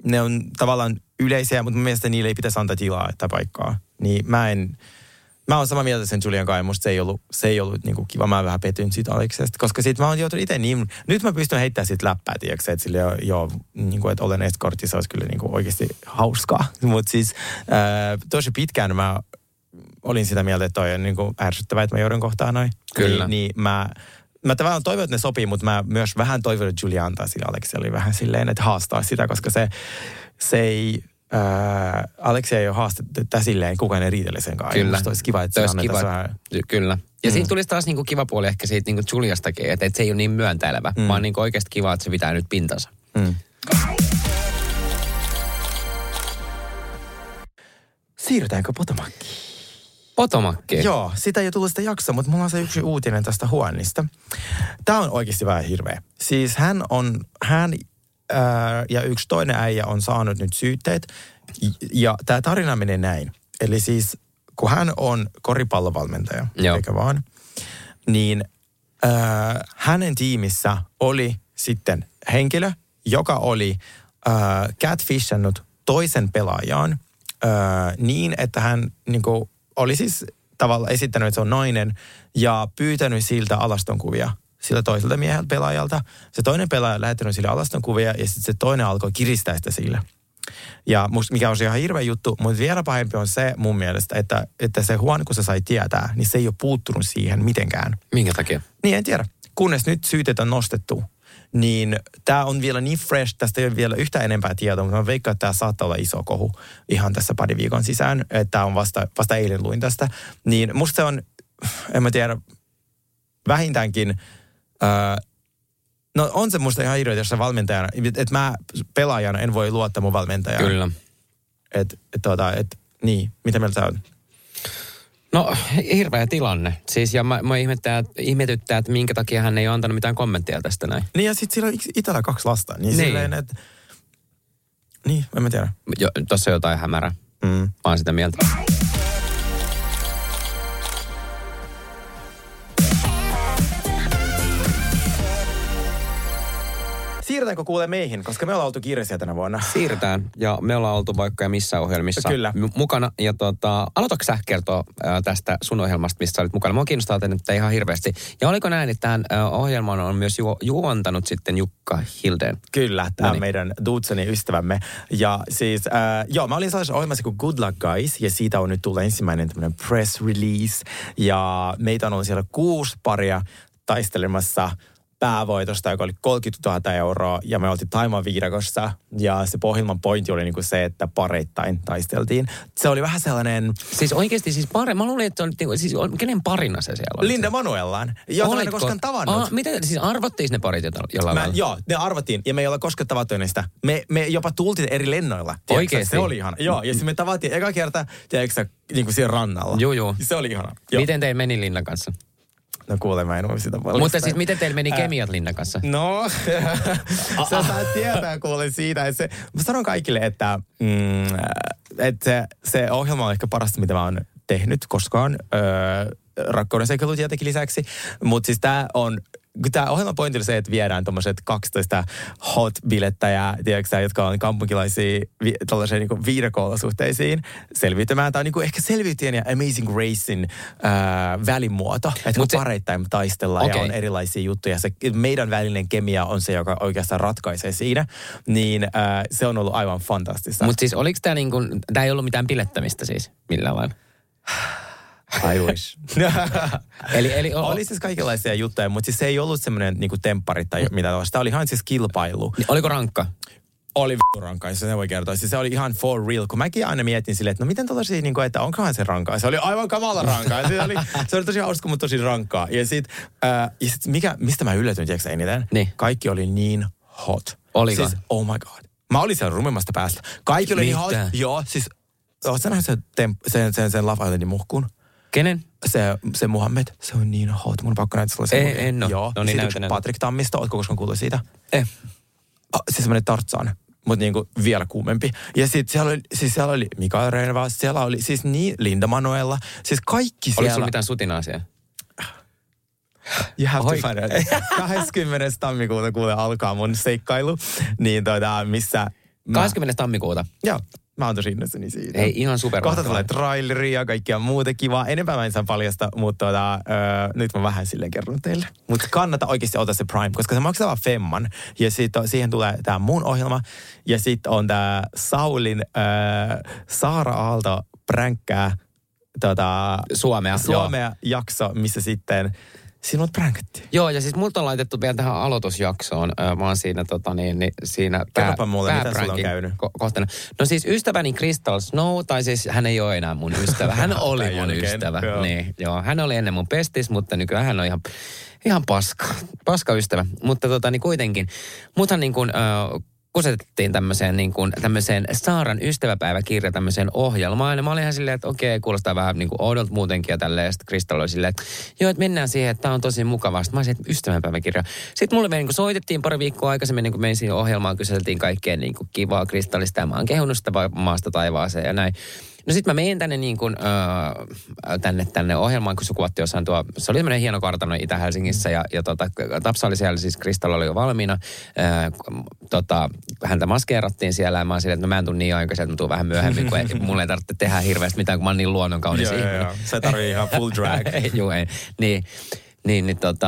ne on tavallaan yleisiä, mutta mun mielestä niille ei pitäisi antaa tilaa tai paikkaa. Niin mä oon samaa mieltä sen Julian kanssa, musta se ei ollut niinku kiva, mä vähän petyin siitä Aleksesta, koska sit mä oon joutunut itse niin, nyt mä pystyn heittämään siitä läppää, tiedätkö, että sille joo, niinku, että olen eskortissa, olisi kyllä niinku oikeasti hauskaa, mutta siis tosi pitkään mä olin sitä mieltä, että toi on niin kuin ärsyttävää, että mä joudun kohtaan noin. Kyllä. Niin mä tavallaan toivon, että ne sopii, mutta mä myös vähän toivon, että Julia antaa sille Aleksialle vähän silleen, että haastaa sitä, koska se ei... Aleksia ei ole haastettu silleen, kukaan ei riitele sen kanssa. Kyllä. Musta olisi kiva, että se annetaan vähän... Kyllä. Ja siitä tulisi taas niinku kiva puoli ehkä siitä niinku Juliastakin, että se ei ole niin myöntäilevä, vaan niinku oikeasti kiva, että se pitää nyt pintansa. Mm. Siirrytäänkö Potomaciin? Potomackiin. Joo, sitä ei tullut sitä jaksoa, mutta mulla on se yksi uutinen tästä Juanista. Tämä on oikeasti vähän hirveä. Siis hän ja yksi toinen äijä on saanut nyt syytteet. Ja tämä tarina menee näin. Eli siis, kun hän on koripallovalmentaja, eikä vaan, niin hänen tiimissä oli sitten henkilö, joka oli catfishannut toisen pelaajan niin, että hän niinku... Oli siis tavallaan esittänyt, että se on nainen ja pyytänyt siltä alastonkuvia sillä toiselta mieheltä pelaajalta. Se toinen pelaaja on lähettänyt sille alastonkuvia ja sitten se toinen alkoi kiristää sitä sillä. Ja mikä on ihan hirveä juttu, mutta vielä pahempi on se mun mielestä, että se Juan, kun se sai tietää, niin se ei ole puuttunut siihen mitenkään. Minkä takia? Niin, en tiedä. Kunnes nyt syytet on nostettu, niin tämä on vielä niin fresh, tästä ei ole vielä yhtään enempää tietoa, mutta mä veikkaan, että tämä saattaa olla iso kohu ihan tässä pari viikon sisään, että tämä on vasta eilen luin tästä. Niin musta se on, en mä tiedä, vähintäänkin, no on se musta ihan hirveä, jos se valmentajana, että mä pelaajana en voi luottaa mun valmentajaan. Kyllä. Niin, mitä mieltä sä on? No, hirveä tilanne. Siis, ja mä ihmetyttää, että minkä takia hän ei ole antanut mitään kommenttia tästä näin. Niin, ja sitten sillä on itsellä 2 lasta. Niin. Silleen, että... Niin, en mä tiedä. Tuossa on jotain hämärää. Mä oon sitä mieltä. Siirrytäänkö kuule meihin, koska me ollaan oltu kiireisiä tänä vuonna. Siirrytään, ja me ollaan oltu vaikka ja missä ohjelmissa mukana. Ja aloitatko sä kertoa tästä sun ohjelmasta, missä olit mukana? Mua kiinnostaa tätä ihan hirveästi. Ja oliko näin, että tähän ohjelmaan on myös juontanut sitten Jukka Hilden? Kyllä, tämä on meidän duutseni ystävämme. Ja siis, mä olin sellaisessa ohjelmassa kuin Good Luck Guys, ja siitä on nyt tullut ensimmäinen tämmöinen press release. Ja meitä on ollut siellä 6 paria taistelemassa päävoitosta, joka oli 30 000 euroa, ja me oltiin Taiman viidakossa, ja se ohjelman pointti oli niinku se, että pareittain taisteltiin. Se oli vähän sellainen... Siis oikeasti siis pari, mä luulin, että on, siis on, kenen parina se siellä oli? Linda Manuelaan, jota mä en koskaan tavannut. Mitä, siis arvottiin ne parit jollain lailla? Joo, ne arvottiin, ja me ei olla koskaan tavattu niistä. Me jopa tultiin eri lennoilla. Oikeasti? Se oli ihana. Joo, ja sitten me tavattiin eka kerta, tiedätkö niinku siellä rannalla. Joo. Se oli ihana. Joo. Miten teillä meni Linnan kanssa? No kuule, mä en voi sitä paljastaa. Mutta siis miten teillä meni kemiat Linnan kanssa? No, sä saat tietää kuule siitä. Että mä sanon kaikille, että se ohjelma on ehkä parasta, mitä mä oon tehnyt koskaan. Rakkauden seikkailut jotenkin lisäksi. Mutta siis tämä ohjelman pointti on se, että viedään tuommoiset 12 hot-bilettä ja tiedätkö, jotka on kaupunkilaisia tällaisia niin viidakko-olosuhteisiin selviytymään. Tämä on niin ehkä selviytien ja Amazing Racing välimuoto. Että kun pareittain taistellaan ja on erilaisia juttuja. Se meidän välinen kemia on se, joka oikeastaan ratkaisee siinä. Niin se on ollut aivan fantastista. Mutta siis oliko tämä niin kuin, tämä ei ollut mitään bilettämistä siis millään lailla? I wish. eli oli siis kaikenlaisia juttuja, mutta siis se ei ollut semmoinen niinku temppari tai mitä tuossa. Tämä oli ihan siis kilpailu. Oliko rankka? Oli rankka, se voi kertoa. Siis se oli ihan for real, kun mäkin aina mietin silleen, että no miten tollaisia, niin kuin, että onkohan se rankkaa. Se oli aivan kamala rankkaa. Se oli tosi hauska, mutta tosi rankkaa. Ja sit mistä mä yllätyin, tiedätkö eniten? Niin. Kaikki oli niin hot. Oliko? Siis, oh my god. Mä olin siellä rumemmasta päästä. Kaikki oli niin hot. Joo, siis ootko sä nähnyt sen Love Islandin muhkuun? Kenen? Se Muhammed, se on niin hot. Mun on pakko näyttää sellaisen. En ole. Joo, no niin näytän. Patrick Tammisto, ootko koskaan kuullut siitä? Siis semmoinen Tarzan, mutta niinku vielä kuumempi. Ja sit siellä oli Mikael Renvaa, siellä oli siis niin Linda Manuela, siis kaikki siellä. Oliko sulla mitään sutinaa siellä? You have to find it. 20. tammikuuta kuule alkaa mun seikkailu. Niin missä... 20. tammikuuta? Joo. Mä oon tosi innoissani siitä. Ei, ihan super. Kohta tulee traileri ja kaikkea muuta kivaa. Enempää mä en saa paljasta, mutta nyt mä vähän silleen kerron teille. Mutta kannata oikeasti ottaa se Prime, koska se maksaa vaan femman. Ja siihen tulee tää mun ohjelma. Ja sit on tää Saulin Saara Aalto pränkkää Suomea jakso, missä sitten sinut pränkattiin. Joo, ja siis multa on laitettu vielä tähän aloitusjaksoon. Mä oon siinä siinä kerropa mulle, mitä sulla on käynyt. Kohtana. No siis ystäväni Cristal Snow, tai siis hän ei ole enää mun ystävä. Hän oli mun ystävä. Joo. Niin, joo. Hän oli ennen mun pestis, mutta nykyään hän on ihan paska ystävä. Mutta kuitenkin. Muthan niin kuin... Kusetettiin tämmöiseen Saaran ystäväpäiväkirja tämmöiseen ohjelmaan. Ja mä olin ihan silleen, että okei, kuulostaa vähän niin kuin oudolta muutenkin ja tälleen. Ja sitten Cristal oli silleen, että joo, että mennään siihen, että tää on tosi mukavaa. Sitten mä olisin, että ystäväpäiväkirja. Sitten mulle niin soitettiin pari viikkoa aikaisemmin, niin kuin menin siihen ohjelmaan, kyseltiin kaikkea niin kuin kivaa Crystalista. Ja mä oon kehunut sitä maasta taivaaseen ja näin. No sit mä menin tänne niin kuin, tänne ohjelmaan, kun se kuvattiin jossain tuo, se oli semmoinen hieno kartano Itä-Helsingissä ja Tapsa oli siellä, siis Cristal oli jo valmiina. Häntä maskeerattiin siellä ja mä oon silleen, että mä en tuu niin aikaisin, että mä tuun vähän myöhemmin, kun mulle ei tarvitse tehdä hirveästi mitään, kun mä oon niin luonnonkaunis ihminen. Joo, se tarvii ihan full drag. Joo, ei. Mutta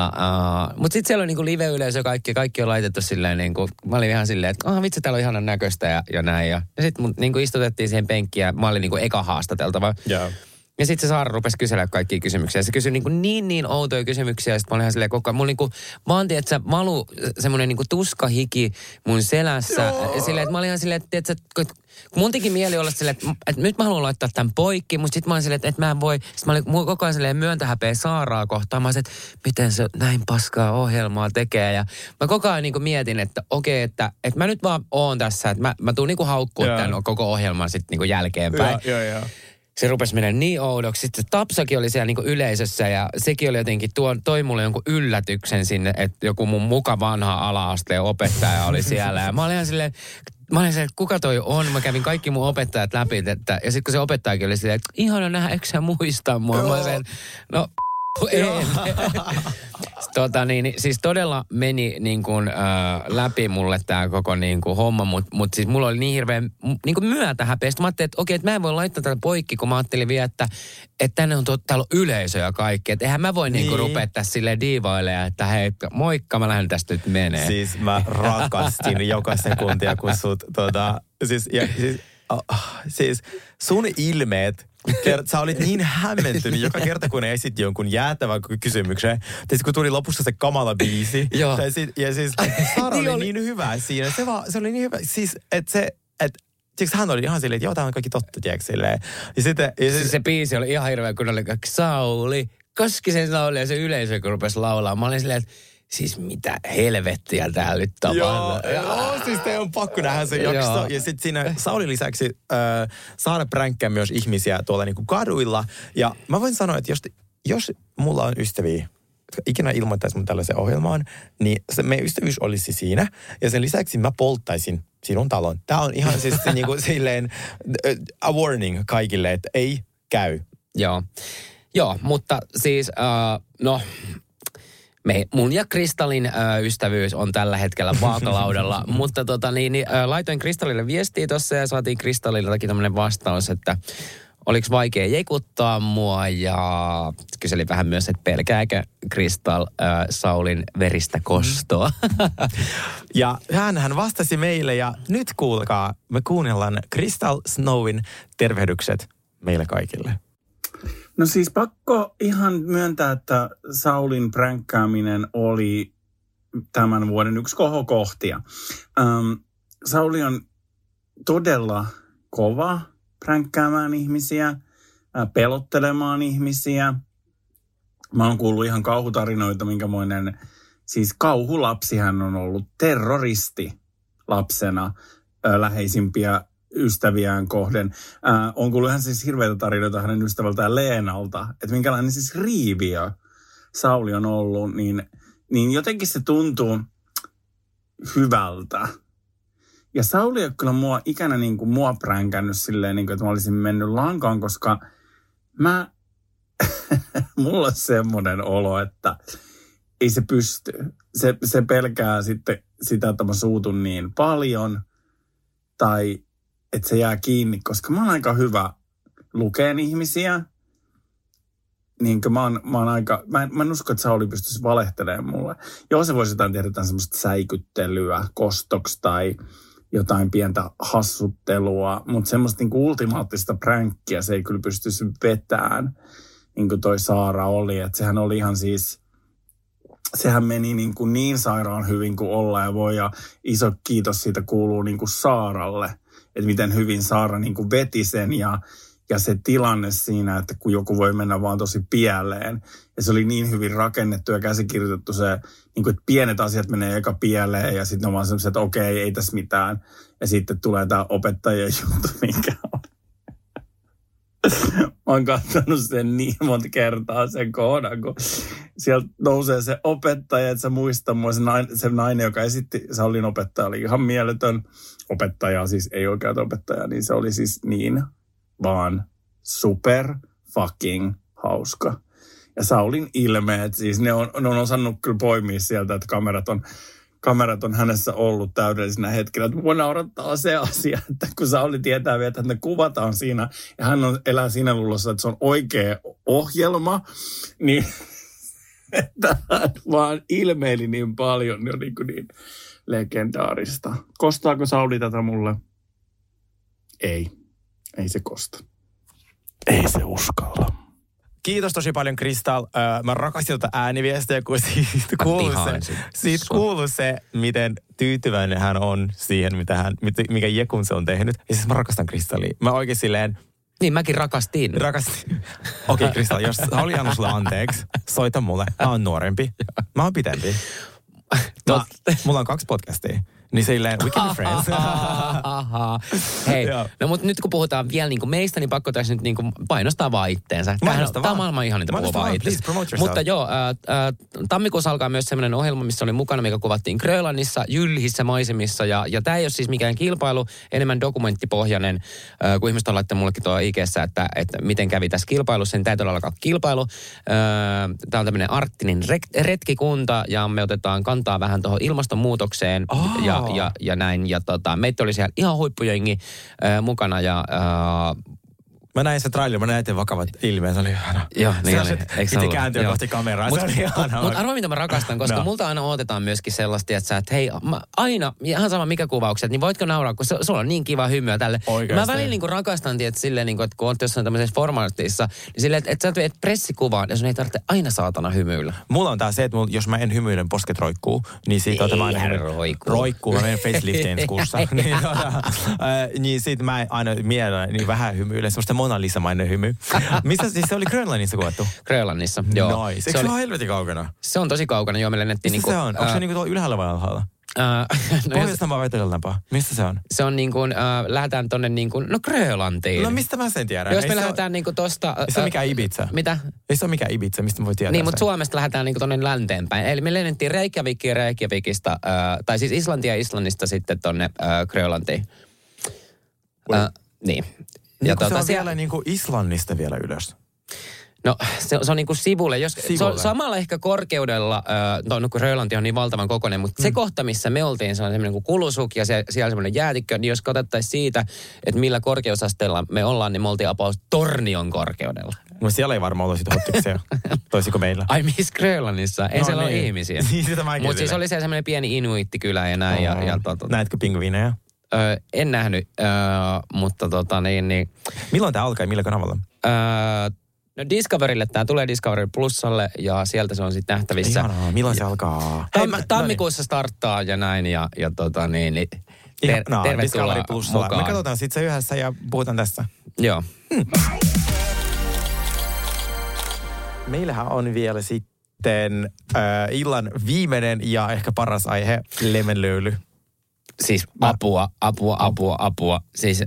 sitten siellä on niinku live-yleisö, kaikki on laitettu silleen niinku, mä olin ihan silleen, että vitsi, täällä on ihanan näköistä ja näin. Ja sitten mut niinku istutettiin siihen penkkiä, mä olin niinku eka haastateltava. Yeah. Ja sitten se Saara rupesi kyselemään kaikkia kysymyksiä. Se kysyi niinku niin outoja kysymyksiä, ja sitten mä olin ihan silleen koko ajan. Mulla niinku, mä antin, että sä valu semmonen niinku tuskahiki mun selässä. Yeah. Silleen, että mä olin ihan silleen, että mun teki mieli olla silleen, että nyt mä haluan laittaa tämän poikki, mutta sit mä olin silleen, että mä en voi. Sit mä olin koko ajan silleen myöntähäpeä Saaraa kohtaan. Mä olin, että miten se näin paskaa ohjelmaa tekee. Ja mä koko ajan niinku mietin, että okei, että mä nyt vaan oon tässä. Että mä tuun niinku haukkuun tämän koko ohjelman sitten niinku jälkeenpäin. Joo. Se rupesi menemään niin oudoksi. Sitten Tapsakin oli siellä niinku yleisössä ja sekin oli jotenkin, toi mulle jonkun yllätyksen sinne, että joku mun muka vanha ala-asteen opettaja oli siellä. Ja mä olin ihan silleen... Mä olin se, että kuka toi on? Mä kävin kaikki mun opettajat läpi. Ja sitten kun se opettajakin oli silleen, että ihana nähdä, eikö sä muista mua? Mä olin sen, no en. Siis todella meni niin kuin, läpi mulle tää koko niin kuin, homma, mutta siis mulla oli niin hirveän niin kuin myötähäpeä. Sitten mä ajattelin, että okei, että mä en voi laittaa tätä poikki, kun mä ajattelin vielä, että tänne on täällä on yleisö ja kaikki. Että eihän mä voi niin kuin rupea tässä silleen diivailemaan, että hei, moikka, mä lähden tästä nyt menee. Siis mä rakastin joka sekuntia, kun sut, siis sun ilmeet Sä olit niin hämmentynyt joka kerta, kun ne esitti jonkun jäätävän kysymyksen. Tai kun tuli lopussa se kamala biisi. Ja siis Saara oli niin hyvä siinä. Se oli niin hyvä. Siis, että se... hän oli ihan silleen, että joo, tämä on kaikki totta, tiedätkö, silleen. Ja sitten, se biisi oli ihan hirveä, kun oli Sauli Koskisen lauli ja se yleisö, kun rupesi laulaa. Mä olin silleen, että siis mitä helvettiä täällä nyt tapahtuu. Joo, siis te on pakko nähdä se jakso. Ja sitten siinä Sauli lisäksi Saara pränkkää myös ihmisiä tuolla niinku kaduilla. Ja mä voin sanoa, että jos mulla on ystäviä, jotka ikinä ilmoittaisi mun tällaiseen ohjelmaan, niin se meidän ystävyys olisi siinä. Ja sen lisäksi mä polttaisin sinun talon. Tää on ihan siis niinku silleen a warning kaikille, että ei käy. Joo, mutta siis mun ja Kristalin ystävyys on tällä hetkellä vaakalaudalla, mutta laitoin Kristalille viestiä tossa ja saatiin Kristaliltakin tämmönen vastaus, että oliko vaikea jeikuttaa mua ja kyselin vähän myös, että pelkääkö Kristal Saulin veristä kostoa. Ja hän vastasi meille ja nyt kuulkaa, me kuunnellaan Cristal Snowin tervehdykset meille kaikille. No siis pakko ihan myöntää, että Saulin pränkkääminen oli tämän vuoden yksi kohokohtia. Sauli on todella kova pränkkäämään ihmisiä, pelottelemaan ihmisiä. Mä oon kuullut ihan kauhutarinoita, minkämoinen, siis kauhulapsi hän on ollut, terroristi lapsena läheisimpiä ystäviään kohden. On kuullut ihan siis hirveitä tarinoita hänen ystävältään Leenalta, että minkälainen siis riiviö Sauli on ollut, niin jotenkin se tuntuu hyvältä. Ja Sauli ei ole kyllä mua ikänä mua pränkännyt silleen, että mä olisin mennyt lankaan, koska mulla on semmoinen olo, että ei se pysty. Se pelkää sitten sitä, että mä suutun niin paljon tai että se jää kiinni, koska mä oon aika hyvä lukeen ihmisiä. Niin kuin mä en usko, että Sauli pystyisi valehtelemaan mulle. Joo, se voisi jotain tehdä jotain semmoista säikyttelyä kostoksi tai jotain pientä hassuttelua, mutta semmoista ultimaattista pränkkiä se ei kyllä pystyisi vetään, niin kuin toi Saara oli. Että sehän oli ihan siis, sehän meni niin sairaan hyvin kuin olla ja voi, ja iso kiitos siitä kuuluu Saaralle, että miten hyvin Saara veti sen ja se tilanne siinä, että kun joku voi mennä vaan tosi pieleen. Ja se oli niin hyvin rakennettu ja käsikirjoitettu se, että pienet asiat menee eka pieleen ja sitten on vaan sellaiset, että okei, ei tässä mitään. Ja sitten tulee tämä opettajien juttu, mikä on. Mä oon katsonut sen niin monta kertaa sen kohdan, kun sieltä nousee se opettaja, että sä muistat mua. Se nainen, joka esitti Saulin opettaja, oli ihan mieletön opettaja, siis ei oikeata opettaja, niin se oli siis niin vaan super fucking hauska. Ja Saulin ilmeet, siis ne on osannut kyllä poimia sieltä, että kamerat on hänessä ollut täydellisenä hetkellä. Että mua naurattaa se asia, että kun Sauli tietää vielä, että ne kuvataan siinä, ja hän elää siinä luulossa, että se on oikea ohjelma, niin että hän vaan ilmeili niin paljon, ne on niin legendaarista. Kostaako Sauli tätä mulle? Ei se kosta. Ei se uskalla. Kiitos tosi paljon, Cristal. Mä rakastin tuota ääniviestiä, kun siitä kuului se, miten tyytyväinen hän on siihen, mikä jekun se on tehnyt. Ja siis mä rakastan Cristalia. Mä oikein silleen... Niin, mäkin rakastin. Okei, Cristal, jos oli annut sulle anteeksi, soita mulle. Mä oon nuorempi. Mä oon pitempi. Mulla on 2 podcastia. Niin silleen, we can be friends. Hei, no mutta nyt kun puhutaan vielä meistä, niin pakko tässä nyt painostaa vaan itteensä. Tämä on maailman ihaninta puhua vaan itteensä. Mutta joo, tammikuussa alkaa myös semmoinen ohjelma, missä oli mukana, mikä kuvattiin Grönlannissa, jylhissä maisemissa. Ja tämä ei ole siis mikään kilpailu, enemmän dokumenttipohjainen, kun ihmiset on laittanut mullekin tuolla IG:ssä, että miten kävi tässä kilpailussa. Niin täytyy alkaa kilpailu. Tämä on tämmöinen arktinen retkikunta, ja me otetaan kantaa vähän tuohon ilmastonmuutokseen. Ja näin. Ja meitä oli siellä ihan huippujengi mukana ja... Mä näin se trailer, mä näin eteen vakavat ilmeen, se oli ihana. Joo, niin oli. Eikö se ollut? Kääntyy kohti kameraa, se oli ihana. Mutta arvoa mitä mä rakastan, koska no. multa aina odotetaan myöskin sellaista, että hei, mä aina, ihan sama mikä kuvaukset, niin voitko nauraa, kun sulla on niin kiva hymyä tälle. Oikeasti. Mä välillä niin kuin rakastan, että silleen, niin kuin, että kun olet jossain tämmöisessä formaatissa, niin silleen, että sä teet pressikuvaan, ja sun ei tarvitse aina saatana hymyillä. Mulla on tää se, että jos mä en hymyilen, posket roikkuu, niin siitä otan aina roikkuu. Mä menen facelifteen kurssa. Niin siitä mä aina mielen, niin vähän hymyilen, semmoista Mona Lisa-mainen hymy. Missä siis se oli Grönlannissa kuvattu? Grönlannissa, joo. Nois. Eikö se ole helvetin kaukana? Se on tosi kaukana, joo. Me lennettiin mistä se on? Onko se niinku tuolla ylhäällä vai alhaalla? No Pohjois-Tampaa vai Etelä-Tampaa? Mistä se on? Se on niin kuin, lähdetään tonne niin kuin, no Grönlantiin. No mistä mä sen tiedän? Jos me lähdetään niin kuin tosta... Ei se ole mikään Ibiza. Mitä? Ei se ole mikään Ibiza, mistä mä voi tietää. Niin, mutta Suomesta lähdetään niin kuin tonne länteenpäin. Eli me lennettiin Reykjavikista, tai siis Islantia ja Islannista sitten tonne Grönlantiin. Niin. Ja niin se on siellä niin kuin Islannista vielä ylös. No, se on niin kuin sivulle. Se on samalla ehkä korkeudella, no kun Grönlanti on niin valtavan kokoinen, mutta se kohta, missä me oltiin, se on semmoinen kuin kulusukki ja siellä semmoinen jäätikkö, niin jos katsottaisiin siitä, että millä korkeusasteella me ollaan, niin me oltiin apaus Tornion korkeudella. No siellä ei varmaan ollut sitä hottiksia, toisin kuin meillä. Ai missä Grönlannissa? Ei no, siellä niin. ole ihmisiä. Mutta siis oli siellä semmoinen pieni inuittikylä ja näin. Näetkö pingviinejä? En nähnyt, mutta niin. Milloin tämä alkaa ja millä kanavalla? No Discoverylle, tämä tulee Discovery Plusalle ja sieltä se on sitten nähtävissä. Ihanaa, milloin se alkaa? Tammikuussa starttaa ja näin ja niin. Tervetuloa mukaan. Me katsotaan sitten se yhdessä ja puhutaan tässä. Joo. Meillähän on vielä sitten illan viimeinen ja ehkä paras aihe, Lemmenlöyly. Siis apua. Siis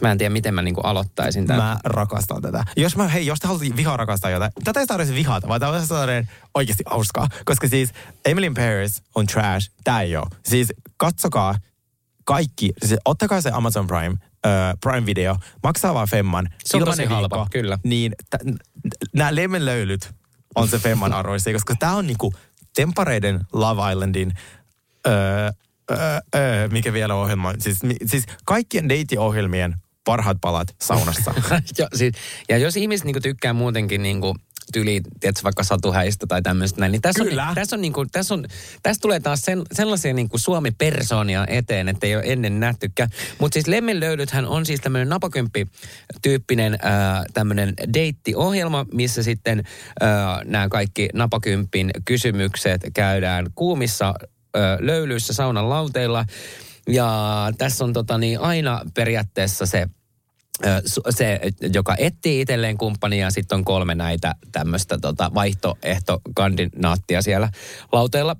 mä en tiedä, miten mä niinku aloittaisin tämän. Mä rakastan tätä. Jos te haluat vihaa rakastaa jotain, tätä ei tarvitse vihata, vaan tämä on sellainen oikeasti hauskaa. Koska siis Emily in Paris on trash, tää ei oo. Siis katsokaa kaikki, siis ottakaa se Amazon Prime, Prime Video, maksaa vaan femman. Se on tosi halpa, kyllä. Niin nämä lemmenlöylyt on se femman arvoisia, koska tää on niinku tempareiden Love Islandin mikä vielä ohjelma? Siis kaikkien deittiohjelmien parhaat palat saunassa. Ja jos ihmiset niinku tykkää muutenkin niinku tyli, tiedätkö, vaikka satuhäistä tai tämmöistä näin, niin tässä tulee taas sellaisia niinku Suomi-persoonia eteen, että ei ole ennen nähtykään. Mutta siis Lemmenlöylythän on siis tämmöinen napakymppi-tyyppinen tämmöinen deittiohjelma, missä sitten nämä kaikki napakymppin kysymykset käydään kuumissa löylyissä saunan lauteilla. Ja tässä on aina periaatteessa se, joka etsii itselleen kumppania, ja sitten on 3 näitä tämmöistä vaihtoehtokandinaattia siellä lauteilla.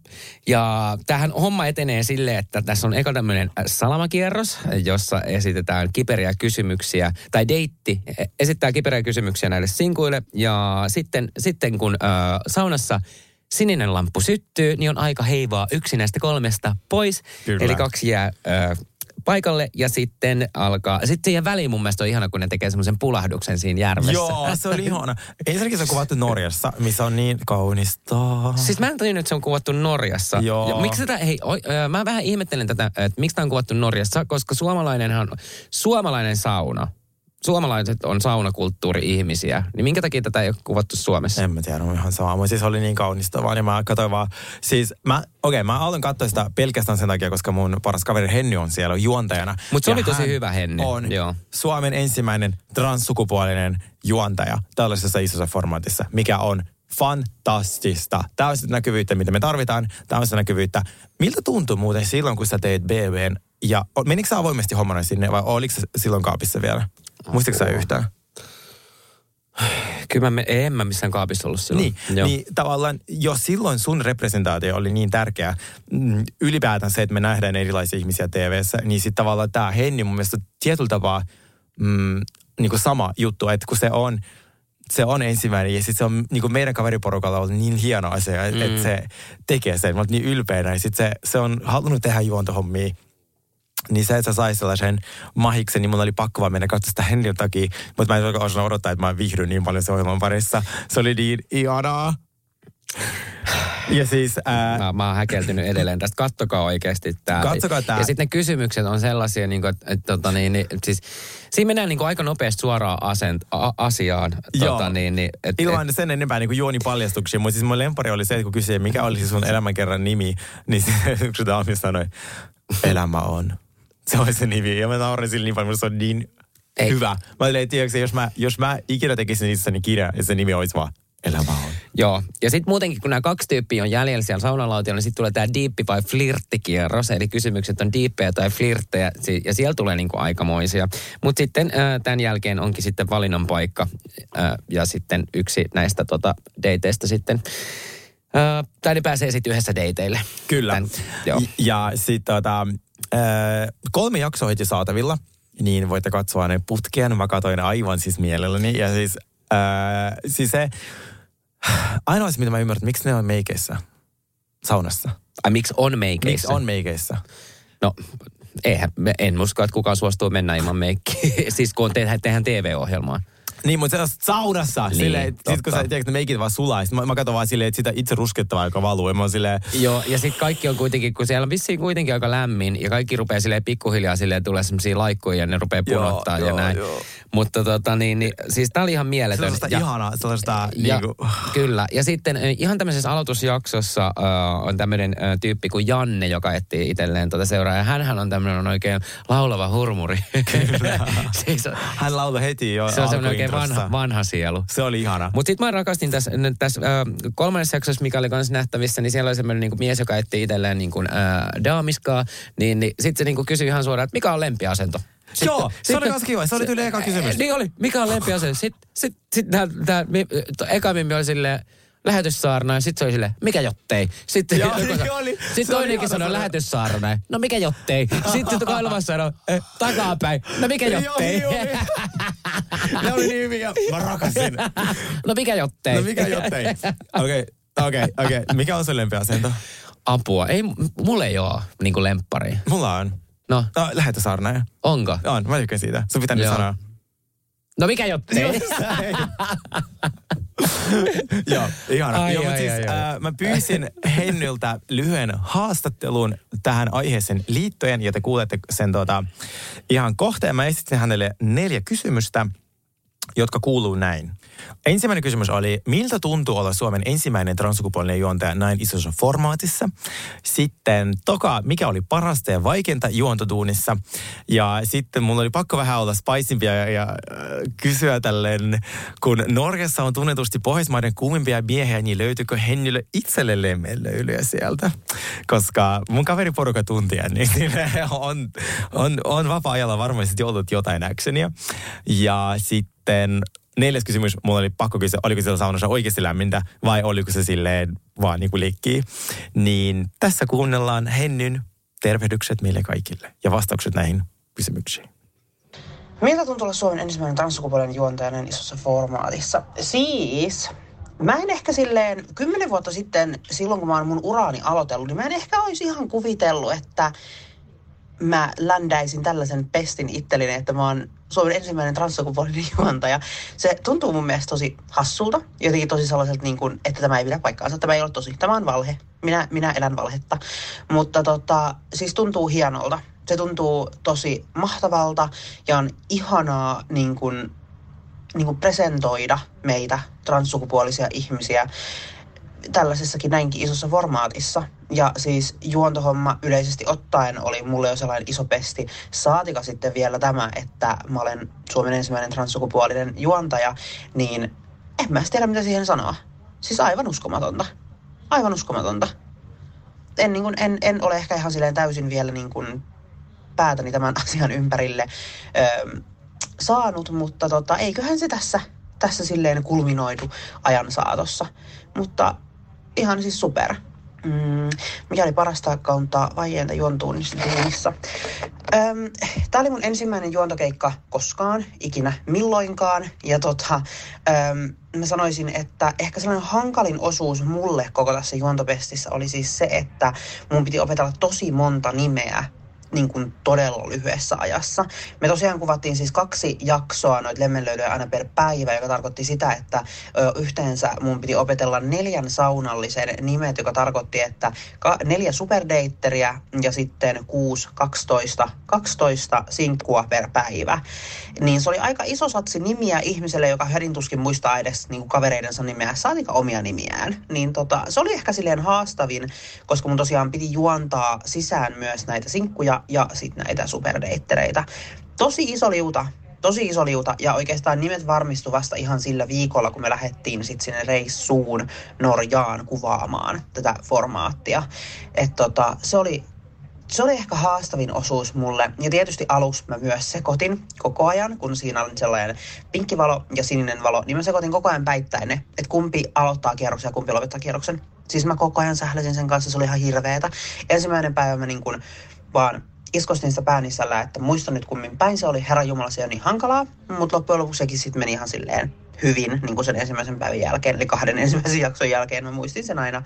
Ja tämähän homma etenee silleen, että tässä on eka tämmöinen salamakierros, jossa esitetään kiperiä kysymyksiä, tai deitti esittää kiperiä kysymyksiä näille sinkuille, ja sitten kun saunassa sininen lamppu syttyy, niin on aika heivaa yksi näistä 3 pois. Kyllä. Eli 2 jää paikalle ja sitten alkaa... Sitten siihen väliin mun mielestä on ihana, kun ne tekee semmoisen pulahduksen siinä järvessä. Joo, se oli ihana. Ensinnäkin se on kuvattu Norjassa, missä on niin kaunista. Siis mä en tajun, että se on kuvattu Norjassa. Joo. Ja miksi tätä... mä vähän ihmettelen tätä, että miksi tämä on kuvattu Norjassa, koska suomalainen sauna... Suomalaiset on saunakulttuuri-ihmisiä, niin minkä takia tätä ei ole kuvattu Suomessa? En mä tiedä, on ihan sama. Siis oli niin kaunista vaan, ja mä katsoin vaan, siis mä aloin katsoa sitä pelkästään sen takia, koska mun paras kaveri Henny on siellä juontajana. Mutta se oli tosi hyvä Henny. On joo. Suomen ensimmäinen transsukupuolinen juontaja tällaisessa isossa formaatissa, mikä on fantastista. Tämä on sitä näkyvyyttä, mitä me tarvitaan. Tämä on sitä näkyvyyttä. Miltä tuntui muuten silloin, kun sä teit BBn? Ja menikö sä avoimesti hommana sinne, vai oliko sä silloin kaapissa vielä? Muistatko sä yhtään? Kyllä en mä missään kaapissa ollut silloin. Niin tavallaan jo silloin sun representaatio oli niin tärkeä. Ylipäätään se, että me nähdään erilaisia ihmisiä TV:ssä, niin sitten tavallaan tää Henny mun mielestä tietyllä tapaa niinku sama juttu, että kun se on ensimmäinen ja sitten se on niinku meidän kaveriporukalla ollut niin hieno asia, että se tekee sen. Mä oon niin ylpeänä ja sitten se on halunnut tehdä juontohommia. Niin se, että sä sai sellaisen mahiksen, niin mun oli pakko vaan mennä katsoa sitä Hennyn takia. Mutta mä en oikein osannut odottaa, että mä viihdyn niin paljon se ohjelman parissa. Se oli niin ihanaa. Ja siis... Mä oon häkeltynyt edelleen tästä. Katsokaa oikeasti tää. Katsokaa tää. Ja sitten ne kysymykset on sellaisia, niin kuin, että siis... Siinä mennään niin kuin aika nopeasti suoraan asiaan. Ilman sen enempää niin kuin juonipaljastuksia, mutta siis mun lempari oli se, että kun kysyi, mikä oli sun elämänkerran nimi, niin kun Daami sanoi, elämä on. Se oli se nimi. Ja mä naurin sille niin paljon, se on niin... Ei. Hyvä. Mä olin, tiedätkö, jos mä ikinä tekisin itseni kirja, ja se nimi olisi vaan Elämä on. Joo. Ja sitten muutenkin, kun nämä kaksi tyyppiä on jäljellä siellä saunalautiolla, niin sitten tulee tämä diippi vai flirttikierros. Eli kysymykset on diippejä tai flirttejä, ja siellä tulee niinku aikamoisia. Mutta sitten tämän jälkeen onkin sitten valinnan paikka. Ja sitten yksi näistä dateista sitten... tai ne pääsee sitten yhdessä dateille. Kyllä. Ja sitten 3 jaksoa heti saatavilla. Niin, voitte katsoa ne putkeen. Mä katsoin aivan siis mielelläni. Ja siis se... Ainoa mitä mä ymmärrän, miksi ne on meikeissä saunassa. Miksi on meikeissä? No, en usko, että kukaan suostuu mennä ilman meikkiä. Siis kun tehdään TV-ohjelmaa. Niin, mutta se on saunassa. Niin, silleen, sit kun sä tiedät, ne meikit vaan sulaa. Mä katson vaan silleen, että sitä itse ruskettavaa, joka valuu. Ja mä silleen... Joo, ja sit kaikki on kuitenkin, kun siellä on vissiin kuitenkin aika lämmin. Ja kaikki rupeaa silleen pikkuhiljaa silleen, tulee semmosia laikkuja ja ne rupeaa punottaa ja näin. Joo. Mutta siis tää oli ihan mieletön. Sellaista ihanaa, sellaista niinku... Kyllä, ja sitten ihan tämmöisessä aloitusjaksossa on tämmöinen tyyppi kuin Janne, joka etsii itselleen seuraaja. Hänhän on tämmöinen oikein laulava hurmuri. Kyllä. Siis on, hän laulaa heti jo. Se on semmoinen oikein vanha sielu. Se oli ihana. Mutta sit mä rakastin tässä kolmannessa jaksossa, mikä oli kanssa nähtävissä, niin siellä oli semmoinen niinku mies, joka etsii itselleen niinku, daamiskaa. Niin sit se niinku kysyi ihan suoraan, että mikä on lempiasento? Sitten, joo, se oli myös kiva. Se oli tyyli eka kysymys. Niin oli. Mikä on lempiasento? Sitten tämä eka mimmi oli silleen lähetyssaarna, ja sitten se oli silleen, mikä jottei? Sitten toinenkin sanoi lähetyssaarna, no mikä jottei? Sitten kolmas sanoi, takapäin, no mikä jottei? Joo. Ne oli niin hyviä. Mä rakasin. No mikä jottei? Okei. Mikä on sun lempiasento? Apua. Ei, mulla ei oo niinku lemppari. Mulla on. No lähetä saarnaaja. Onko? On, mä tykkään siitä. Sun pitää nyt sanoa. No mikä jottei? Joo, ihana. Mä pyysin Hennyltä lyhyen haastattelun tähän aiheeseen liittyen, ja te kuulette sen ihan kohta. Ja mä esitin hänelle 4 kysymystä, jotka kuuluu näin. Ensimmäinen kysymys oli, miltä tuntuu olla Suomen ensimmäinen transsukupuolinen juontaja näin isossa formaatissa? Sitten toka, mikä oli parasta ja vaikeinta juontoduunissa? Ja sitten mulla oli pakko vähän olla spiceimpia ja kysyä tälleen, kun Norjassa on tunnetusti Pohjoismaiden kuumimpia miehiä, niin löytyykö Hennylle itselle lemmenlöylyä sieltä? Koska mun kaveriporukka tuntia, niin on vapaa-ajalla varmasti ollut jotain actionia. Ja sitten... 4. kysymys, mulla oli pakko kysyä, oliko siellä saunassa oikeasti lämmintä vai oliko se silleen vaan niin kuin liikkii. Niin tässä kuunnellaan Hennyn tervehdykset meille kaikille ja vastaukset näihin kysymyksiin. Miltä tuntuu olla Suomen ensimmäinen transsukupuolinen juontaja näin isossa formaatissa? Siis, mä en ehkä silleen 10 vuotta sitten, silloin kun mä oon mun uraani aloitellut, niin mä en ehkä olisi ihan kuvitellut, että mä ländäisin tällaisen pestin itselleni, että mä oon Suomen ensimmäinen transsukupuolinen juontaja. Se tuntuu mun mielestä tosi hassulta, jotenkin tosi sellaiselta, niin kuin, että tämä ei pidä paikkaansa. Tämä ei ole tosi, tämä on valhe. Minä elän valhetta. Mutta siis tuntuu hienolta. Se tuntuu tosi mahtavalta ja on ihanaa niin kuin presentoida meitä transsukupuolisia ihmisiä tällaisessakin näinkin isossa formaatissa. Ja siis juontohomma yleisesti ottaen oli mulle jo sellainen iso pesti. Saatika sitten vielä tämä, että mä olen Suomen ensimmäinen transsukupuolinen juontaja, niin en mä tiedä mitä siihen sanoa. Siis aivan uskomatonta. Aivan uskomatonta. En ole ehkä ihan silleen täysin vielä niin kuin päätäni tämän asian ympärille saanut, mutta eiköhän se tässä silleen kulminoitu ajan saatossa. Mutta ihan siis super. Mikä oli parasta kauntaa vaieinta juontuunnissa? Tää oli mun ensimmäinen juontokeikka koskaan, ikinä, milloinkaan. Ja mä sanoisin, että ehkä sellainen hankalin osuus mulle koko tässä juontopestissä oli siis se, että mun piti opetella tosi monta nimeä niin kuin todella lyhyessä ajassa. Me tosiaan kuvattiin siis 2 jaksoa noita lemmenlöylyjä aina per päivä, joka tarkoitti sitä, että yhteensä mun piti opetella 4 saunallisen nimet, joka tarkoitti, että 4 superdeitteriä ja sitten 6, 12 sinkkua per päivä. Niin se oli aika iso satsi nimiä ihmiselle, joka hädintuskin muistaa edes niin kuin kavereidensa nimeä, saatika omia nimiään. Niin se oli ehkä silleen haastavin, koska mun tosiaan piti juontaa sisään myös näitä sinkkuja ja sitten näitä superdeittereitä. Tosi iso liuta ja oikeastaan nimet varmistu vasta ihan sillä viikolla, kun me lähdettiin sitten sinne reissuun Norjaan kuvaamaan tätä formaattia. Et se oli ehkä haastavin osuus mulle. Ja tietysti aluksi mä myös sekoitin koko ajan, kun siinä oli sellainen pinkki valo ja sininen valo, niin mä sekoitin koko ajan päittäin ne, että kumpi aloittaa kierroksen ja kumpi lopettaa kierroksen. Siis mä koko ajan sähläsin sen kanssa, se oli ihan hirveetä. Ensimmäinen päivä mä niin kun vaan iskostin sitä päänisällä, että muistan nyt kummin päin se oli, herra jumala, se on niin hankalaa, mutta loppujen lopuksi sekin sitten meni ihan silleen hyvin, niin kuin sen ensimmäisen päivän jälkeen, eli 2 ensimmäisen jakson jälkeen mä muistin sen aina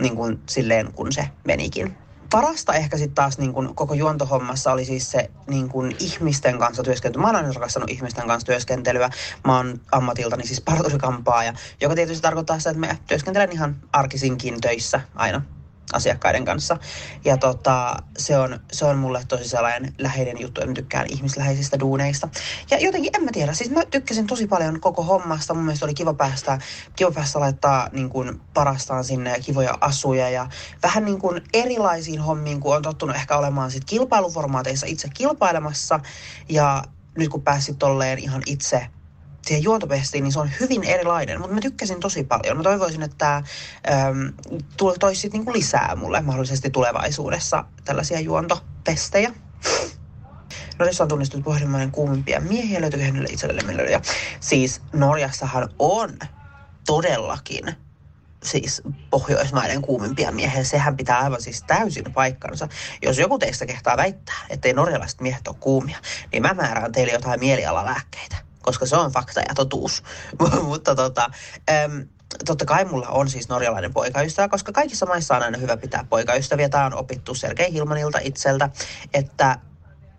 niin kuin silleen, kun se menikin. Parasta ehkä sitten taas niin kun koko juontohommassa oli siis se niin kun ihmisten kanssa työskentely. Mä oon aina rakastanut ihmisten kanssa työskentelyä. Mä oon ammatiltani siis parturikampaaja, joka tietysti tarkoittaa sitä, että mä työskentelen ihan arkisinkin töissä aina asiakkaiden kanssa. Ja se on mulle tosi sellainen läheinen juttu, että mä tykkään ihmisläheisistä duuneista. Ja jotenkin, en mä tiedä, siis mä tykkäsin tosi paljon koko hommasta. Mun mielestä oli kiva päästä laittaa niin kuin parastaan sinne kivoja asuja ja vähän niin kuin erilaisiin hommiin, kun on tottunut ehkä olemaan sit kilpailuformaateissa itse kilpailemassa. Ja nyt kun pääsit tolleen ihan itse siihen juontopestiin, niin se on hyvin erilainen, mutta mä tykkäsin tosi paljon. Mä toivoisin, että tämä toisi sitten niinku lisää mulle mahdollisesti tulevaisuudessa tällaisia juontopestejä. Norjassa on tunnistunut pohjimmainen kuumimpia miehiä, löytyykö hänelle itselleen lemmenlöylyjä. Siis Norjassahan on todellakin siis pohjoismaiden kuumimpia miehiä. Sehän pitää aivan siis täysin paikkansa. Jos joku teistä kehtaa väittää, ettei norjalaiset miehet ole kuumia, niin mä määrään teille jotain mielialalääkkeitä, koska se on fakta ja totuus. Mutta totta kai mulla on siis norjalainen poikaystävä, koska kaikissa maissa on aina hyvä pitää poikaystäviä. Tämä on opittu Sergei Hilmanilta itseltä, että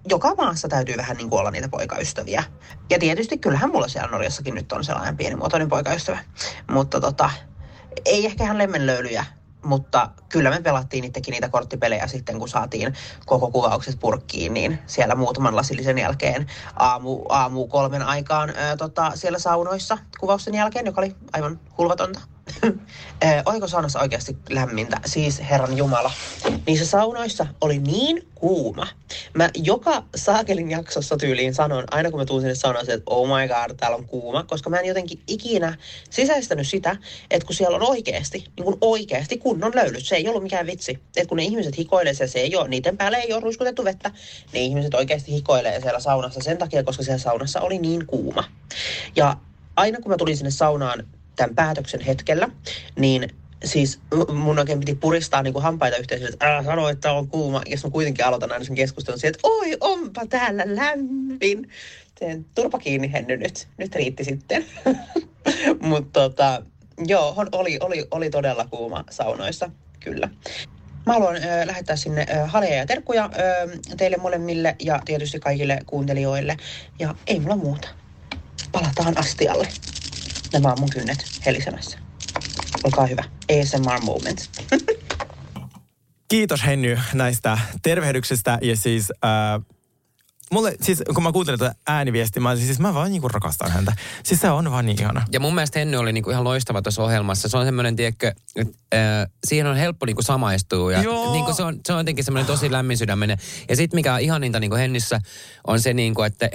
joka maassa täytyy vähän niin kuin olla niitä poikaystäviä. Ja tietysti kyllähän mulla siellä Norjassakin nyt on sellainen pienimuotoinen poikaystävä. Mutta ei ehkä ihan lemmenlöylyjä, mutta kyllä me pelattiin itsekin niitä korttipelejä sitten, kun saatiin koko kuvaukset purkkiin, niin siellä muutaman lasillisen jälkeen aamu 3 aikaan siellä saunoissa kuvausten jälkeen, joka oli aivan hulvatonta. Oliko saunassa oikeasti lämmintä? Siis herran jumala. Niissä saunoissa oli niin kuuma. Mä joka saakelin jaksossa tyyliin sanon, aina kun mä tuun sinne saunaan, että oh my god, täällä on kuuma, koska mä en jotenkin ikinä sisäistänyt sitä, että kun siellä on oikeasti kunnon löylyt. Se ei ollut mikään vitsi. Että kun ne ihmiset hikoilee, se ei ole, niiden päälle ei ole ruiskutettu vettä. Ne ihmiset oikeasti hikoilee siellä saunassa sen takia, koska siellä saunassa oli niin kuuma. Ja aina kun mä tulin sinne saunaan tämän päätöksen hetkellä, niin siis mun oikein piti puristaa niin kuin hampaita yhteisölle, että älä sano, että on kuuma. Ja mä kuitenkin aloitan aina sen keskustelun siihen, että oi, onpa täällä lämmin. Sen turpa kiinni, Henny, nyt riitti sitten. Mutta joo, oli todella kuuma saunoissa, kyllä. Mä haluan lähettää sinne haleja ja terkkuja teille molemmille ja tietysti kaikille kuuntelijoille. Ja ei mulla muuta. Palataan astialle. Nämä on mun kynnet helisemässä. Olkaa hyvä. ASMR moment. Kiitos Henny näistä tervehdyksistä. Ja siis mulle, siis kun mä kuuntelen tätä ääniviestiä, mä vaan niinku rakastan häntä. Siis se on vaan niin ihana. Ja mun mielestä Henny oli niinku ihan loistava tuossa ohjelmassa. Se on semmoinen, tiedätkö, siihen on helppo niinku samaistua. Ja niinku se on jotenkin semmoinen tosi lämmin sydäminen. Ja sit mikä on ihaninta niinku Hennissä on se niinku, että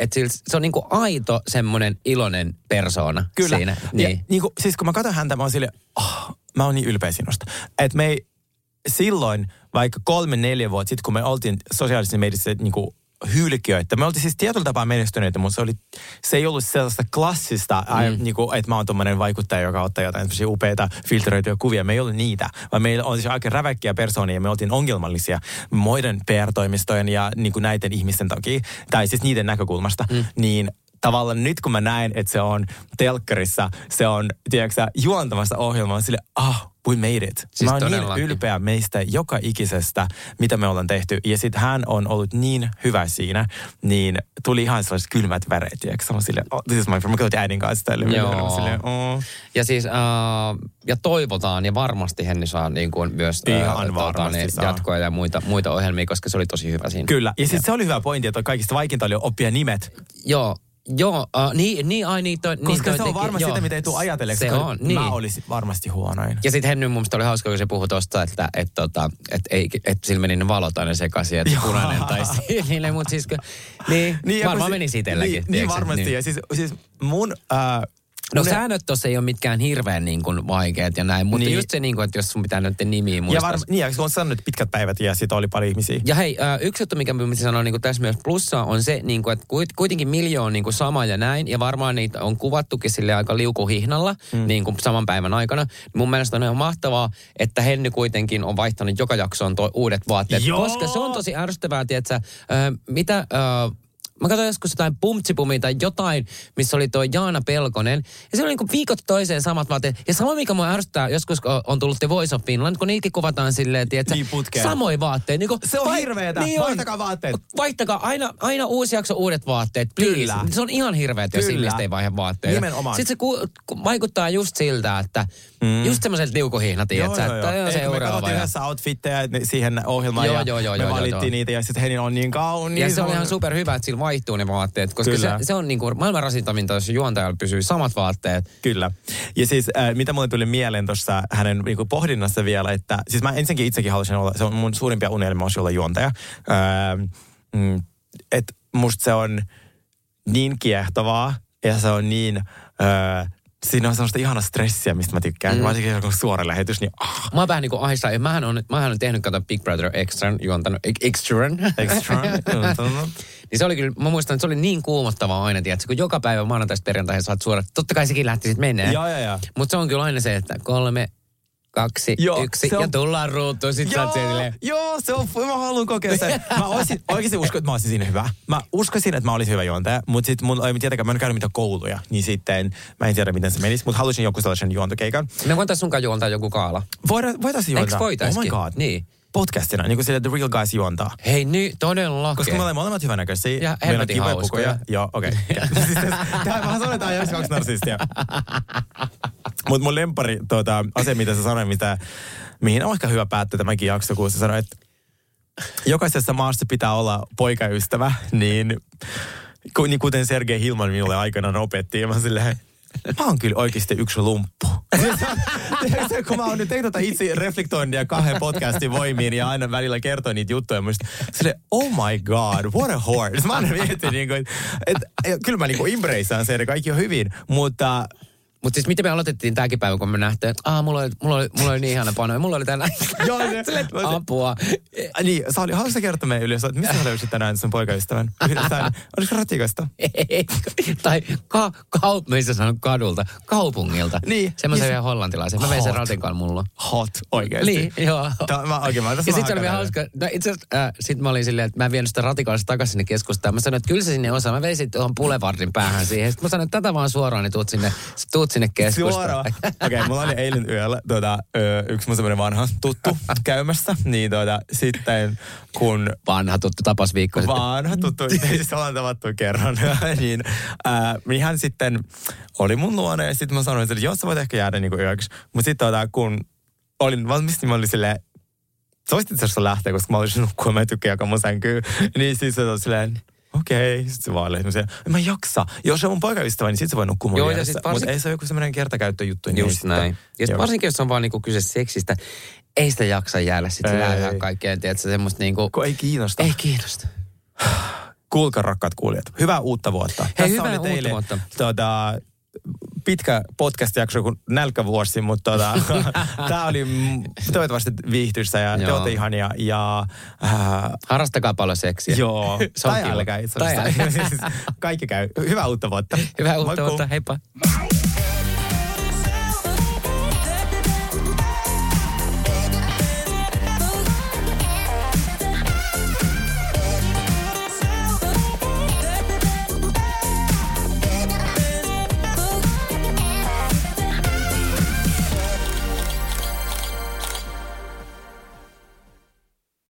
se on niinku aito semmoinen iloinen persoona. Kyllä. Siinä. Niin. Ja niinku, siis kun mä katson häntä, mä oon silleen, mä oon niin ylpeä sinusta. Että me ei silloin, vaikka 3-4 vuotta sitten, kun me oltiin sosiaalisessa mediassa niinku hylkiöitä. Me oltiin siis tietyllä tapaa menestyneitä, mutta se ei ollut sellaista klassista, niinku, että mä oon tommoinen vaikuttaja, joka ottaa jotain upeita filtteröityjä kuvia. Me ei ollut niitä, vaan meillä oli siis aika räväkkiä persoonia. Me oltiin ongelmallisia muiden PR-toimistojen ja niinku näiden ihmisten takia, tai siis niiden näkökulmasta, niin tavallaan nyt kun mä näen, että se on telkkarissa, se on, tiedätkö sä, juontamassa ohjelmaa, silleen, we made it. Siis mä oon niin ylpeä meistä joka ikisestä, mitä me ollaan tehty. Ja sit hän on ollut niin hyvä siinä, niin tuli ihan sellaiset kylmät väreet. Ja mä oon silleen, oh, this is my friend. Mä katsoin äidin kanssa tälle. Joo. Silleen, oh. Ja siis, ja toivotaan, ja varmasti Henny saa niin kuin myös jatkoja ja muita ohjelmia, koska se oli tosi hyvä siinä. Kyllä. Ja sit se oli hyvä pointti, että kaikista vaikeinta oli oppia nimet. Joo. Joo, koska se on varmasti sitä, mitä ei tule ajatelleeksi. Se on, niin. Mä olisin varmasti huonoin. Ja sitten Henny mun mielestä oli hauska, kun se puhui tosta, että sillä meni ne valot aina sekaisin, että punainen tai sinille, mutta siis niin, varmaan menisi itselläkin. Niin, varmasti. Niin. Ja siis mun... No säännöt tuossa ei ole mitkään hirveän niin kuin vaikeat ja näin, mutta niin. Just se, niin kuin, että jos sun pitää näiden nimiä muistaa. Niin, ja kun on sanonut pitkät päivät ja siitä oli pari ihmisiä. Ja hei, yksi juttu, mikä minä sanoin niin kuin tässä myös plussaa, on se, niin kuin, että kuitenkin miljoon on niin kuin sama ja näin, ja varmaan niitä on kuvattukin sille aika liukuhihnalla niin kuin saman päivän aikana. Mun mielestä on ihan mahtavaa, että Henny kuitenkin on vaihtanut joka jaksoon uudet vaatteet, koska se on tosi ärsyttävää, tietsä, mä katsoin joskus jotain Pumtsipumia tai jotain, missä oli toi Jaana Pelkonen. Ja se oli niinku viikot toiseen samat vaatteet. Ja sama, mikä mua ärsyttää, joskus on tullut The Voice of Finland, kun niitäkin kuvataan silleen, tietsä, niin samoin vaatteet. Niinku, se on hirveetä. Niin vaihtakaa vaatteet. Vaihtakaa. Aina uusi jakso, uudet vaatteet. Please. Kyllä. Se on ihan hirveetä, jos ihmiset ei vaihda vaatteita. Nimenomaan. Sitten se vaikuttaa just siltä, että just semmoiset liukuhihnat, tietsä. Joo. Se me katsottiin yhdessä outfitteja siihen ohjelmaan ja me valittiin niitä. Ja sitten Henin on niin kauniin. Ja se oli ihan superhyvä, että sillä vaihtuu ne vaatteet, koska se on niin kuin maailman rasittavinta, jos juontajalla pysyy samat vaatteet. Kyllä. Ja siis mitä mulle tuli mieleen tuossa hänen niin kuin pohdinnassa vielä, että siis mä ensinnäkin itsekin halusin olla, se on mun suurimpia unelmia olisi olla juontaja. Että musta se on niin kiehtovaa ja se on niin... Siinä on semmoista ihanaa stressiä, mistä mä tykkään. Varsinkin joku suora lähetys, niin ah. Mä oon vähän niin kuin ahdistaa. Mähän on tehnyt kato Big Brother Extran, juontanut Extran. Niin se oli kyllä, mä muistan, että se oli niin kuumottavaa aina, tiedätkö, kun joka päivä maanantaista perjantaihin saat suorat. Totta kai sekin lähti sitten meneen. Mutta se on kyllä aina se, että 3, 2, 1 ja tullaan ruutuun. Se on, mä haluan kokea sen. Mä oikeasti uskon, että mä olisin siinä hyvä. Mä uskoisin, että mä olisin hyvä juontaja, mutta sitten mun ei tietenkään, mä en käynyt mitään kouluja, niin sitten mä en tiedä, miten se menisi, mutta halusin joku sellaisen juontokeikan. Me voitaisiin sunkaan juontaa joku kaala. Voitaisiin juontaa. Eikö voitaisikin? Oh my god. Niin. Podcastina, niin kuin sille The Real Guys juontaa. Hei, niin, todella. Koska me olemme molemmat hyvänäköisiä. Ja helvetin hauskoja. Joo, okei. Tähän vähän sanotaan jälkeen kaksi narsistia. Mutta mun lempari asia, mitä sä sanoit, mihin on ehkä hyvä päättää tämäkin jakso, kun sä sanoit, että jokaisessa maassa pitää olla poikaystävä, niin kuten Sergei Hilman minulle aikanaan opetti, ja mä silleen... Mä oon kyllä oikeasti yksi lumppu. Kun mä oon nyt tehnyt itse reflektointia kahden podcastin voimiin ja aina välillä kertoo niitä juttuja. Mä silleen, oh my god, what a horse. Mä aina mietin, että kyllä mä embracean sen, että kaikki on hyvin, mutta... Mutta siis miten me aloitettiin tämäkin päivä, kun me nähtiin, että mulla oli niin ihana panoja, mulla oli tänään apua. Niin, Sauli, haluatko sä kertoa meidän yleensä, että mistä sä löysit tänään sun poikaystävän? Olisiko ratikasta? Tai missä sanon kadulta, kaupungilta. Niin. Semmoisen vielä hollantilaisen. Mä vein sen ratikan mulla. Hot, oikeesti. Niin, joo. Ja sitten se oli vielä hauska. Itse asiassa sit mä olin silleen, että mä en vienyt sitä ratikallista takaisin sinne keskustaan. Mä sanoin, että kyllä se sinne osaa. Mä vein sit tuohon Boulevardin päähän siihen. Sitten mä sanoin, että tätä vaan suoraan, niin tuut sinne keskustaan. Okei, mulla oli eilen yöllä yksi mun semmoinen vanha tuttu käymässä. Niin sitten kun... Vanha tuttu tapas viikko sitten. Vanha tuttu, siis ollaan tavattu kerran. Niin hän sitten oli mun luona ja sitten mä sanoin, että jos sä voit ehkä jäädä niinku yöksi. Mutta sitten kun olin valmis, niin mä olin silleen, sä voisit itse asiassa lähteä, koska mä olisin nukkua, mä en tykkää jakaa mun sänkyyn. Niin siis se on silleen... Okei, sit se vaan lehti. Mä en jaksa. Jos se on mun poikaystävä, niin sit se voi nukkua mun mielestä. Mutta ei se ole joku semmoinen kertakäyttöjuttu. Just näin. Ja varsinkin, jos on vaan niinku kyse seksistä, ei sitä jaksa jäädä sit lähään kaikkeen. Tiedätkö, semmoista niinku... Kun ei kiinnosta. Ei kiinnosta. Kuulkaa, rakkaat kuulijat. Hyvää uutta vuotta. Hei, tässä hyvää oli teille, uutta vuotta. Pitkä podcast-jakso kuin nälkävuosi, mutta tämä oli toivottavasti viihtyissä ja te olette ihania. Ja, harrastakaa paljon seksiä. Joo, tai älkää itse asiassa. Kaikki käy. Hyvää uutta vuotta. Hyvää uutta vuotta, heippa.